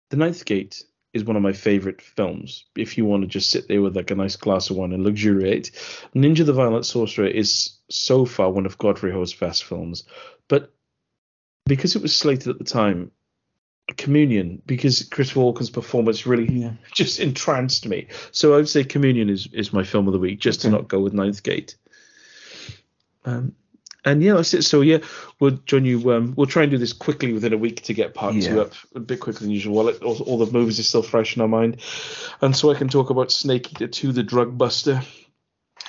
the Ninth Gate is one of my favorite films. If you want to just sit there with like a nice glass of wine and luxuriate, Ninja the Violent Sorcerer is so far one of Godfrey Ho's best films, but because it was slated at the time. Communion, because Chris Walken's performance really just entranced me. So I would say Communion is my film of the week, just to not go with Ninth Gate. And yeah, that's it. So yeah, we'll join you. We'll try and do this quickly within a week to get part 2 up a bit quicker than usual. While all the movies are still fresh in our mind, and so I can talk about Snake Eater 2, The Drug Buster.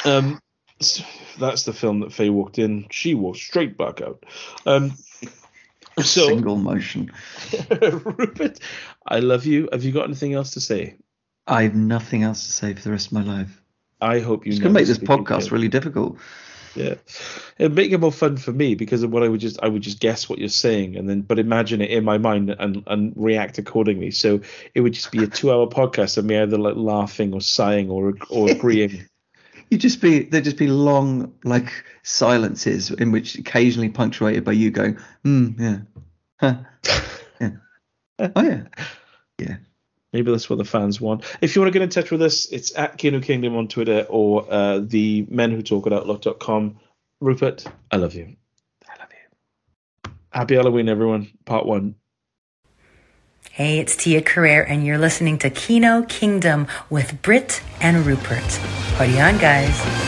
So that's the film that Faye walked in. She walked straight back out. So, single motion. Rupert, I love you. Have you got anything else to say? I have nothing else to say for the rest of my life. I hope you know. It's going to make this podcast really difficult. Yeah. It'd make it more fun for me because of what I would just guess what you're saying and then but imagine it in my mind and react accordingly. So it would just be a 2-hour podcast of me either like laughing or sighing or agreeing. There'd just be long, like, silences in which occasionally punctuated by you going, yeah. Maybe that's what the fans want. If you want to get in touch with us, it's at Kino Kingdom on Twitter or the men who talk at outlook.com. Rupert, I love you. Happy Halloween, everyone. Part one. Hey, it's Tia Carrere, and you're listening to Kino Kingdom with Britt and Rupert. Party on, guys.